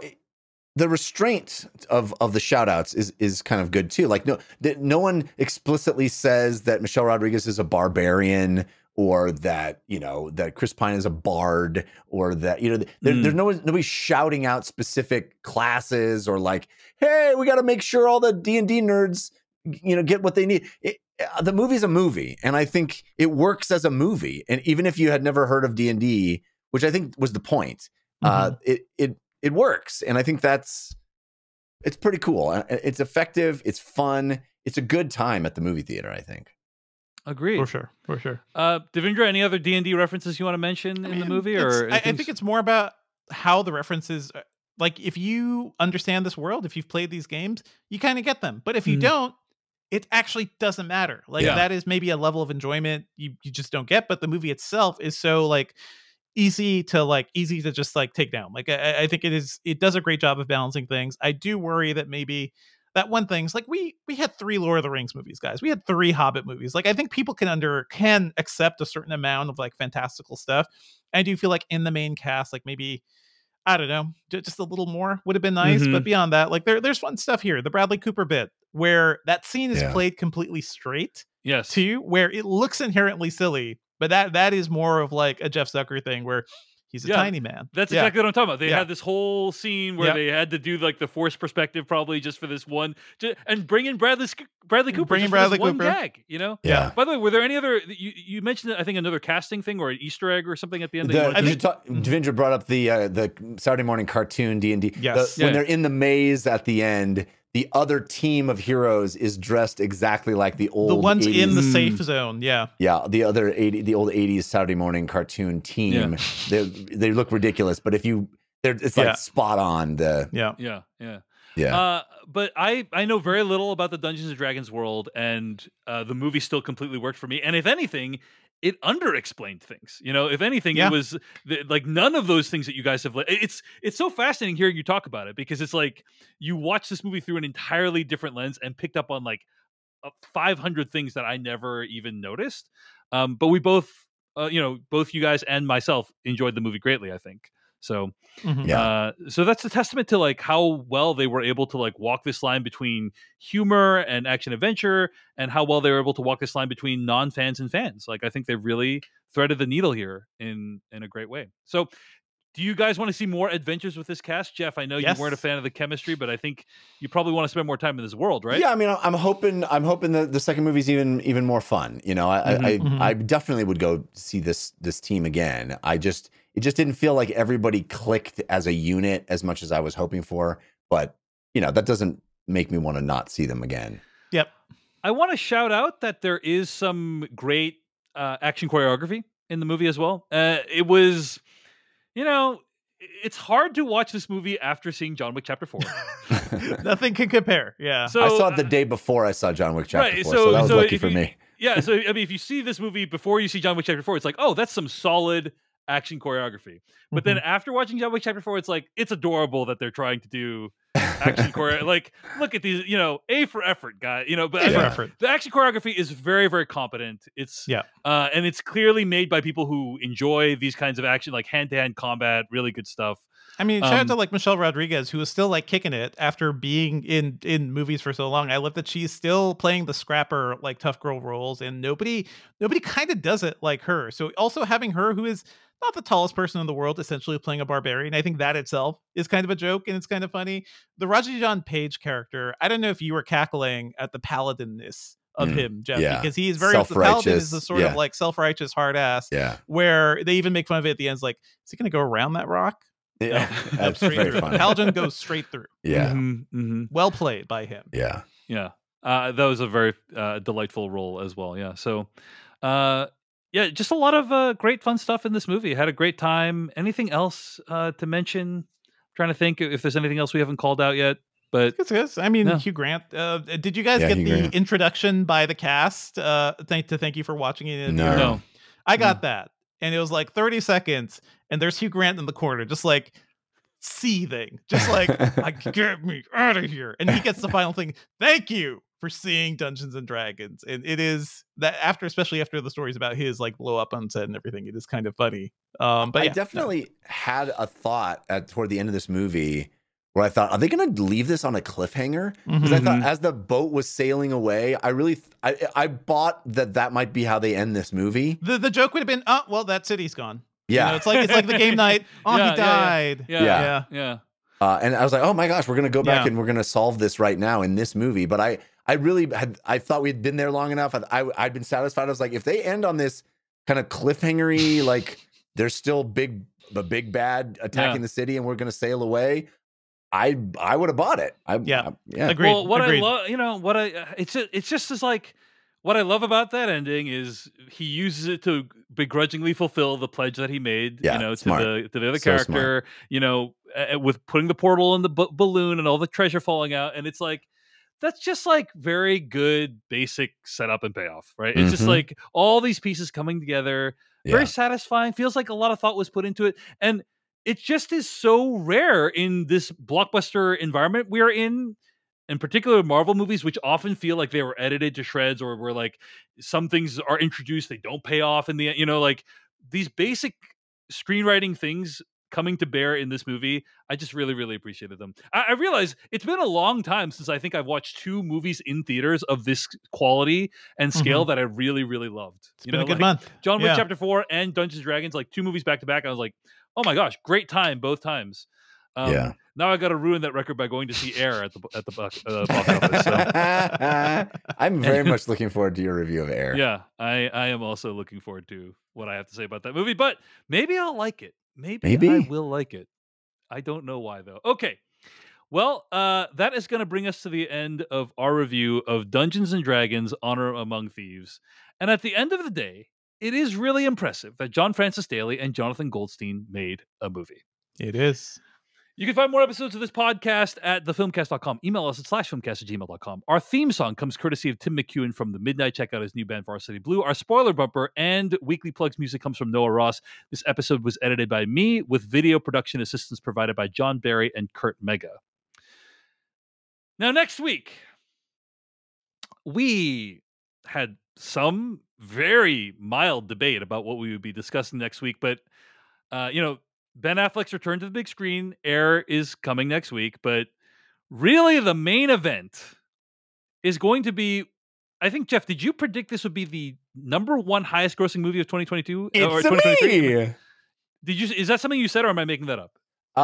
the restraint of of the shout outs is is kind of good too. Like no, no one explicitly says that Michelle Rodriguez is a barbarian, or that, you know, that Chris Pine is a bard, or that, you know, there, mm. there's no nobody shouting out specific classes or like, hey, we got to make sure all the D and D nerds, you know, get what they need. It, the movie's a movie, and I think it works as a movie. And even if you had never heard of D and D, which I think was the point, mm-hmm. uh, it it it works. And I think that's, it's pretty cool. It's effective. It's fun. It's a good time at the movie theater, I think. Agreed. For sure. For sure. Uh, Devindra, any other D and D references you want to mention I mean, in the movie? Or I, I think it's more about how the references, are, like if you understand this world, if you've played these games, you kind of get them. But if you mm-hmm. don't, it actually doesn't matter. Like yeah. that is maybe a level of enjoyment you, you just don't get. But the movie itself is so like easy to like easy to just like take down. Like I, I think it is. It does a great job of balancing things. I do worry that maybe. That one thing's like we we had three Lord of the Rings movies, guys. We had three Hobbit movies. Like I think people can under can accept a certain amount of like fantastical stuff. I do feel like in the main cast, like maybe I don't know, just a little more would have been nice. Mm-hmm. But beyond that, like there there's fun stuff here. The Bradley Cooper bit where that scene is yeah. played completely straight. Yes. To where it looks inherently silly, but that that is more of like a Jeff Zucker thing where. He's a yeah, tiny man. That's yeah. exactly what I'm talking about. They yeah. had this whole scene where yeah. they had to do like the forced perspective, probably just for this one, just, and bring in Bradley Bradley Cooper. Bring in Bradley Cooper. One gag, you know. Yeah. By the way, were there any other? You, you mentioned I think another casting thing or an Easter egg or something at the end. The, of I think talk, Devindra brought up the uh, the Saturday morning cartoon D and D. Yes. The, yeah. When they're in the maze at the end. The other team of heroes is dressed exactly like the old. The ones eighties. In the safe zone, yeah. Yeah, the other eighty, the old eighties Saturday morning cartoon team. Yeah. They they look ridiculous, but if you, they're it's like yeah. spot on. The yeah, yeah, yeah, yeah. Uh, but I I know very little about the Dungeons and Dragons world, and uh, the movie still completely worked for me. And if anything. It underexplained things, you know. If anything, yeah. it was th- like none of those things that you guys have. Li- it's it's so fascinating hearing you talk about it because it's like you watch this movie through an entirely different lens and picked up on like uh, five hundred things that I never even noticed. Um, but we both, uh, you know, both you guys and myself enjoyed the movie greatly. I think so. Mm-hmm. Yeah. Uh, so that's a testament to like how well they were able to like walk this line between humor and action adventure, and how well they were able to walk this line between non-fans and fans. Like I think they really threaded the needle here in in a great way. So do you guys want to see more adventures with this cast? Jeff, I know yes. you weren't a fan of the chemistry, but I think you probably want to spend more time in this world, right? Yeah, I mean, I'm hoping I'm hoping that the second movie's even even more fun. You know, I mm-hmm, I, mm-hmm. I definitely would go see this this team again. I just it just didn't feel like everybody clicked as a unit as much as I was hoping for. But, you know, that doesn't make me want to not see them again. Yep. I want to shout out that there is some great uh, action choreography in the movie as well. Uh, it was... You know, it's hard to watch this movie after seeing John Wick Chapter four. Nothing can compare. Yeah. So, I saw it the day before I saw John Wick Chapter right, four, so, so that was so lucky for you, me. Yeah, so I mean, if you see this movie before you see John Wick Chapter four, it's like, oh, that's some solid action choreography. But mm-hmm. then after watching John Wick Chapter Four, it's like, it's adorable that they're trying to do action choreo. Like, look at these, you know, A for effort, guy. You know, but yeah. effort. The action choreography is very, very competent. It's yeah, uh, and it's clearly made by people who enjoy these kinds of action, like hand to hand combat, really good stuff. I mean, shout um, out to like Michelle Rodriguez, who is still like kicking it after being in, in movies for so long. I love that she's still playing the scrapper, like tough girl roles, and nobody nobody kind of does it like her. So also having her, who is not the tallest person in the world, essentially playing a barbarian, I think that itself is kind of a joke, and it's kind of funny. The Raji John Page character, I don't know if you were cackling at the paladin-ness of mm. him, Jeff, yeah. because he's very self-righteous. The paladin is the sort yeah. of like self-righteous hard ass, yeah. where they even make fun of it at the end. It's like, is he going to go around that rock? Yeah, no, that's very through. Funny. Paladin goes straight through. Yeah, mm-hmm, mm-hmm. Well played by him. Yeah, yeah. Uh, that was a very uh, delightful role as well. Yeah. So, uh, yeah, just a lot of uh, great fun stuff in this movie. I had a great time. Anything else uh, to mention? I'm trying to think if there's anything else we haven't called out yet. But it's, it's, I mean, no. Hugh Grant. Uh, did you guys yeah, get Hugh the Grant. introduction by the cast? Uh, thank to thank you for watching it. No, no. I got no. that. And it was like thirty seconds, and there's Hugh Grant in the corner, just like seething, just like, like get me out of here. And he gets the final thing. Thank you for seeing Dungeons and Dragons. And it is that after, especially after the stories about his like blow up on set and everything, it is kind of funny. Um, but yeah, I definitely no. had a thought at toward the end of this movie where I thought, are they going to leave this on a cliffhanger? Because mm-hmm. I thought as the boat was sailing away, I really, th- I, I bought that that might be how they end this movie. The the joke would have been, oh, well, that city's gone. Yeah. You know, it's like, it's like the game night. Oh, yeah, he died. Yeah. Yeah. yeah. yeah. yeah. yeah. Uh, and I was like, oh my gosh, we're going to go back yeah. and we're going to solve this right now in this movie. But I, I really had, I thought we'd been there long enough. I, I, I'd been satisfied. I was like, if they end on this kind of cliffhangery, like there's still big, the big bad attacking yeah. the city and we're going to sail away. I I would have bought it. I, yeah. I, yeah. Agreed. Well, what Agreed. I love, you know, what I, it's, it's just as like, what I love about that ending is he uses it to begrudgingly fulfill the pledge that he made, yeah, you know, to smart. the to the other so character, smart. you know, uh, with putting the portal in the b- balloon and all the treasure falling out. And it's like, that's just like very good, basic setup and payoff, right? Mm-hmm. It's just like all these pieces coming together, yeah. very satisfying, feels like a lot of thought was put into it. And it just is so rare in this blockbuster environment we are in, in particular Marvel movies, which often feel like they were edited to shreds or were like some things are introduced, they don't pay off in the end, you know, like these basic screenwriting things coming to bear in this movie. I just really, really appreciated them. I, I realize it's been a long time since I think I've watched two movies in theaters of this quality and scale mm-hmm. that I really, really loved. It's you been know, a good like month. John Wick yeah. Chapter four and Dungeons and Dragons, like two movies back to back. I was like, oh my gosh, great time both times. Um, yeah. Now I got to ruin that record by going to see Air at the at the box, uh, box office. So. I'm very much looking forward to your review of Air. Yeah, I, I am also looking forward to what I have to say about that movie. But maybe I'll like it. Maybe, maybe. I will like it. I don't know why, though. Okay. Well, uh, that is going to bring us to the end of our review of Dungeons and Dragons: Honor Among Thieves. And at the end of the day, it is really impressive that John Francis Daly and Jonathan Goldstein made a movie. It is. You can find more episodes of this podcast at the filmcast dot com. Email us at slash filmcast at gmail dot com. Our theme song comes courtesy of Tim McEwen from The Midnight. Check out his new band, Varsity Blue. Our spoiler bumper and weekly plugs music comes from Noah Ross. This episode was edited by me with video production assistance provided by John Barry and Kurt Mega. Now, next week, we had some very mild debate about what we would be discussing next week. But, uh, you know, Ben Affleck's return to the big screen, Air, is coming next week. But really, the main event is going to be, I think, Jeff, did you predict this would be the number one highest grossing movie of twenty twenty-two? It's a me! Did you, is that something you said, or am I making that up? Uh,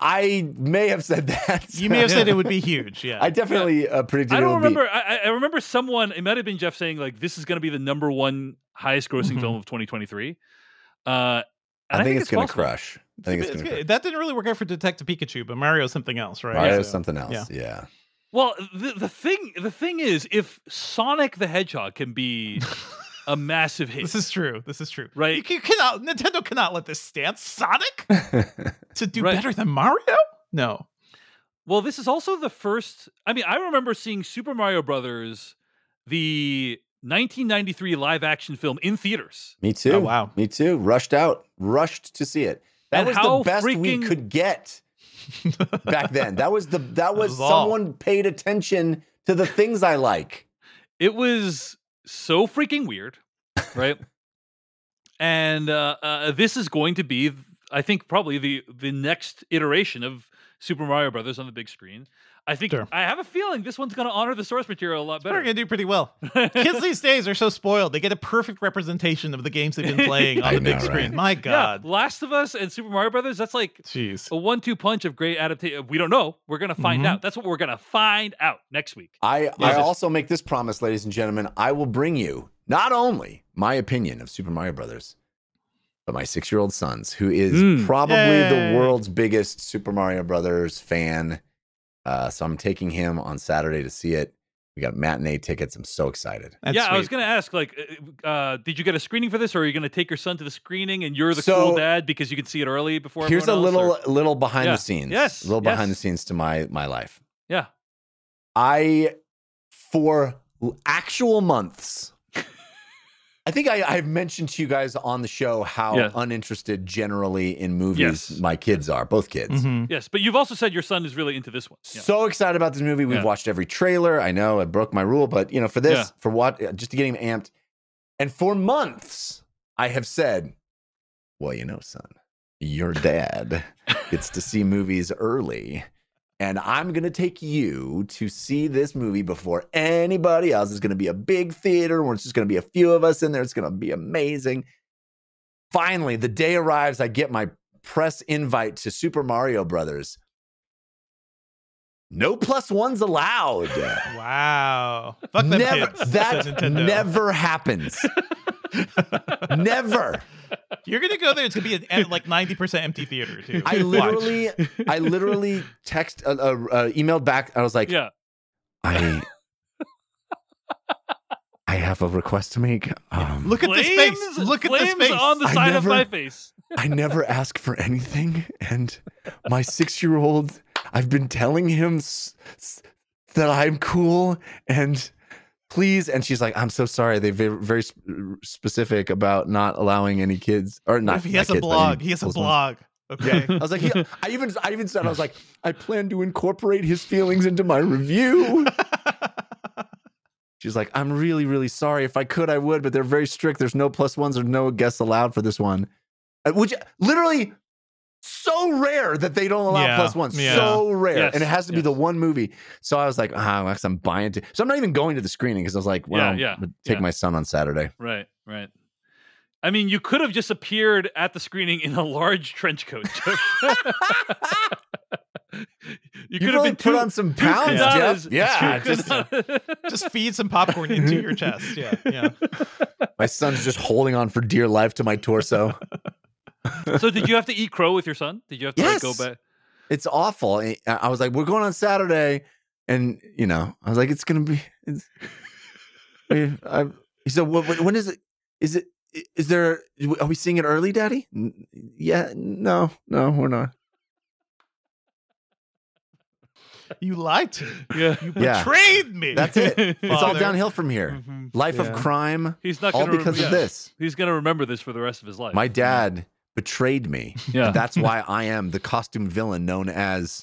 I may have said that. You may have said it would be huge. Yeah, I definitely yeah. Uh, predicted. I don't it would remember. Be... I, I remember someone. It might have been Jeff saying like, "This is going to be the number one highest grossing mm-hmm. film of twenty twenty-three." Uh, I, I think, think it's, it's going to crush. I think it's, it's, it's going to. That didn't really work out for Detective Pikachu, but Mario's something else, right? Mario's so, something else. Yeah. yeah. Well, the the thing the thing is, if Sonic the Hedgehog can be a massive hit. This is true. This is true. Right? You, you cannot. Nintendo cannot let this stand. Sonic to do right. better than Mario? No. Well, this is also the first. I mean, I remember seeing Super Mario Brothers, the nineteen ninety-three live action film in theaters. Me too. Oh, wow. Me too. Rushed out. Rushed to see it. That and was the best freaking... we could get back then. That was the that was, that was someone all. paid attention to the things I like. It was so freaking weird, right? And uh, uh, this is going to be, I think, probably the the next iteration of Super Mario Brothers on the big screen. I think sure. I have a feeling this one's going to honor the source material a lot better. We're going to do pretty well. Kids these days are so spoiled. They get a perfect representation of the games they've been playing on the know, big screen. Right? My God. Yeah, Last of Us and Super Mario Brothers, that's like Jeez. a one two punch of great adaptation. We don't know. We're going to find mm-hmm. out. That's what we're going to find out next week. I, I also make this promise, ladies and gentlemen. I will bring you not only my opinion of Super Mario Brothers, but my six-year-old son's, who is mm. probably Yay. the world's biggest Super Mario Brothers fan. Uh, so I'm taking him on Saturday to see it. We got matinee tickets. I'm so excited. That's yeah, sweet. I was going to ask, like, uh, did you get a screening for this, or are you going to take your son to the screening and you're the so, cool dad because you can see it early before? Here's a little, else, little behind yeah. the scenes. Yes, a little yes. behind the scenes to my my life. Yeah, I for actual months. I think I, I've mentioned to you guys on the show how yeah. uninterested generally in movies yes. my kids are, both kids. Mm-hmm. Yes, but you've also said your son is really into this one. Yeah. So excited about this movie. We've yeah. watched every trailer. I know I broke my rule, but you know, for this, yeah. for what, just to get him amped. And for months, I have said, well, you know, son, your dad gets to see movies early. And I'm going to take you to see this movie before anybody else. It's going to be a big theater where it's just going to be a few of us in there. It's going to be amazing. Finally, the day arrives. I get my press invite to Super Mario Brothers. No plus ones allowed. Wow. Fuck them never, kids. That never happens. Never. You're gonna go there. It's gonna be an, like ninety percent empty theater too. I literally, Watch. I literally text, uh, uh, uh, emailed back. I was like, yeah. I, I have a request to make. Um, look at flames, this face. Look at this face on the side never, of my face. I never ask for anything, and my six-year-old. I've been telling him s- s- that I'm cool and. Please. And she's like, I'm so sorry. They're very, very sp- specific about not allowing any kids or not. If he has a kids, blog. He has a blog. Okay. I was like, he, I even, I even said, I was like, I plan to incorporate his feelings into my review. She's like, I'm really, really sorry. If I could, I would, but they're very strict. There's no plus ones or no guests allowed for this one. Which literally so rare that they don't allow yeah. plus ones. Yeah. So rare. Yes. And it has to yes. be the one movie. So I was like, ah, oh, I'm buying it. So I'm not even going to the screening because I was like, well, yeah, yeah, I'm gonna take yeah. my son on Saturday. Right, right. I mean, you could have just appeared at the screening in a large trench coat. You could have been put too, on some pounds, Jeff. Yeah, just, just feed some popcorn into your chest. Yeah, yeah. My son's just holding on for dear life to my torso. So did you have to eat crow with your son? Did you have to yes. like, go back? It's awful. I was like, we're going on Saturday. And, you know, I was like, it's going to be. It's, I, I, he said, what, when is it? Is it? Is there? Are we seeing it early, Daddy? Yeah. No, no, we're not. You lied to me. Yeah. You betrayed yeah. me. That's it. It's all downhill from here. Mm-hmm. Life yeah. of crime. He's not all because rem- of yeah. this. He's going to remember this for the rest of his life. My dad. Yeah. Betrayed me. Yeah. That's why I am the costume villain known as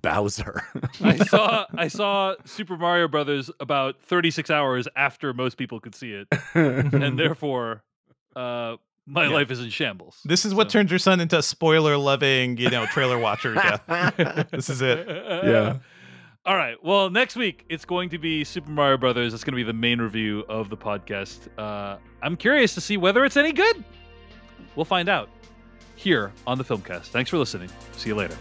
Bowser. I saw I saw Super Mario Brothers about thirty-six hours after most people could see it, and therefore, uh, my yeah. life is in shambles. This is what so. turns your son into a spoiler-loving, you know, trailer watcher. Jeff. This is it. Yeah. All right. Well, next week it's going to be Super Mario Brothers. It's going to be the main review of the podcast. Uh, I'm curious to see whether it's any good. We'll find out here on the Filmcast. Thanks for listening. See you later.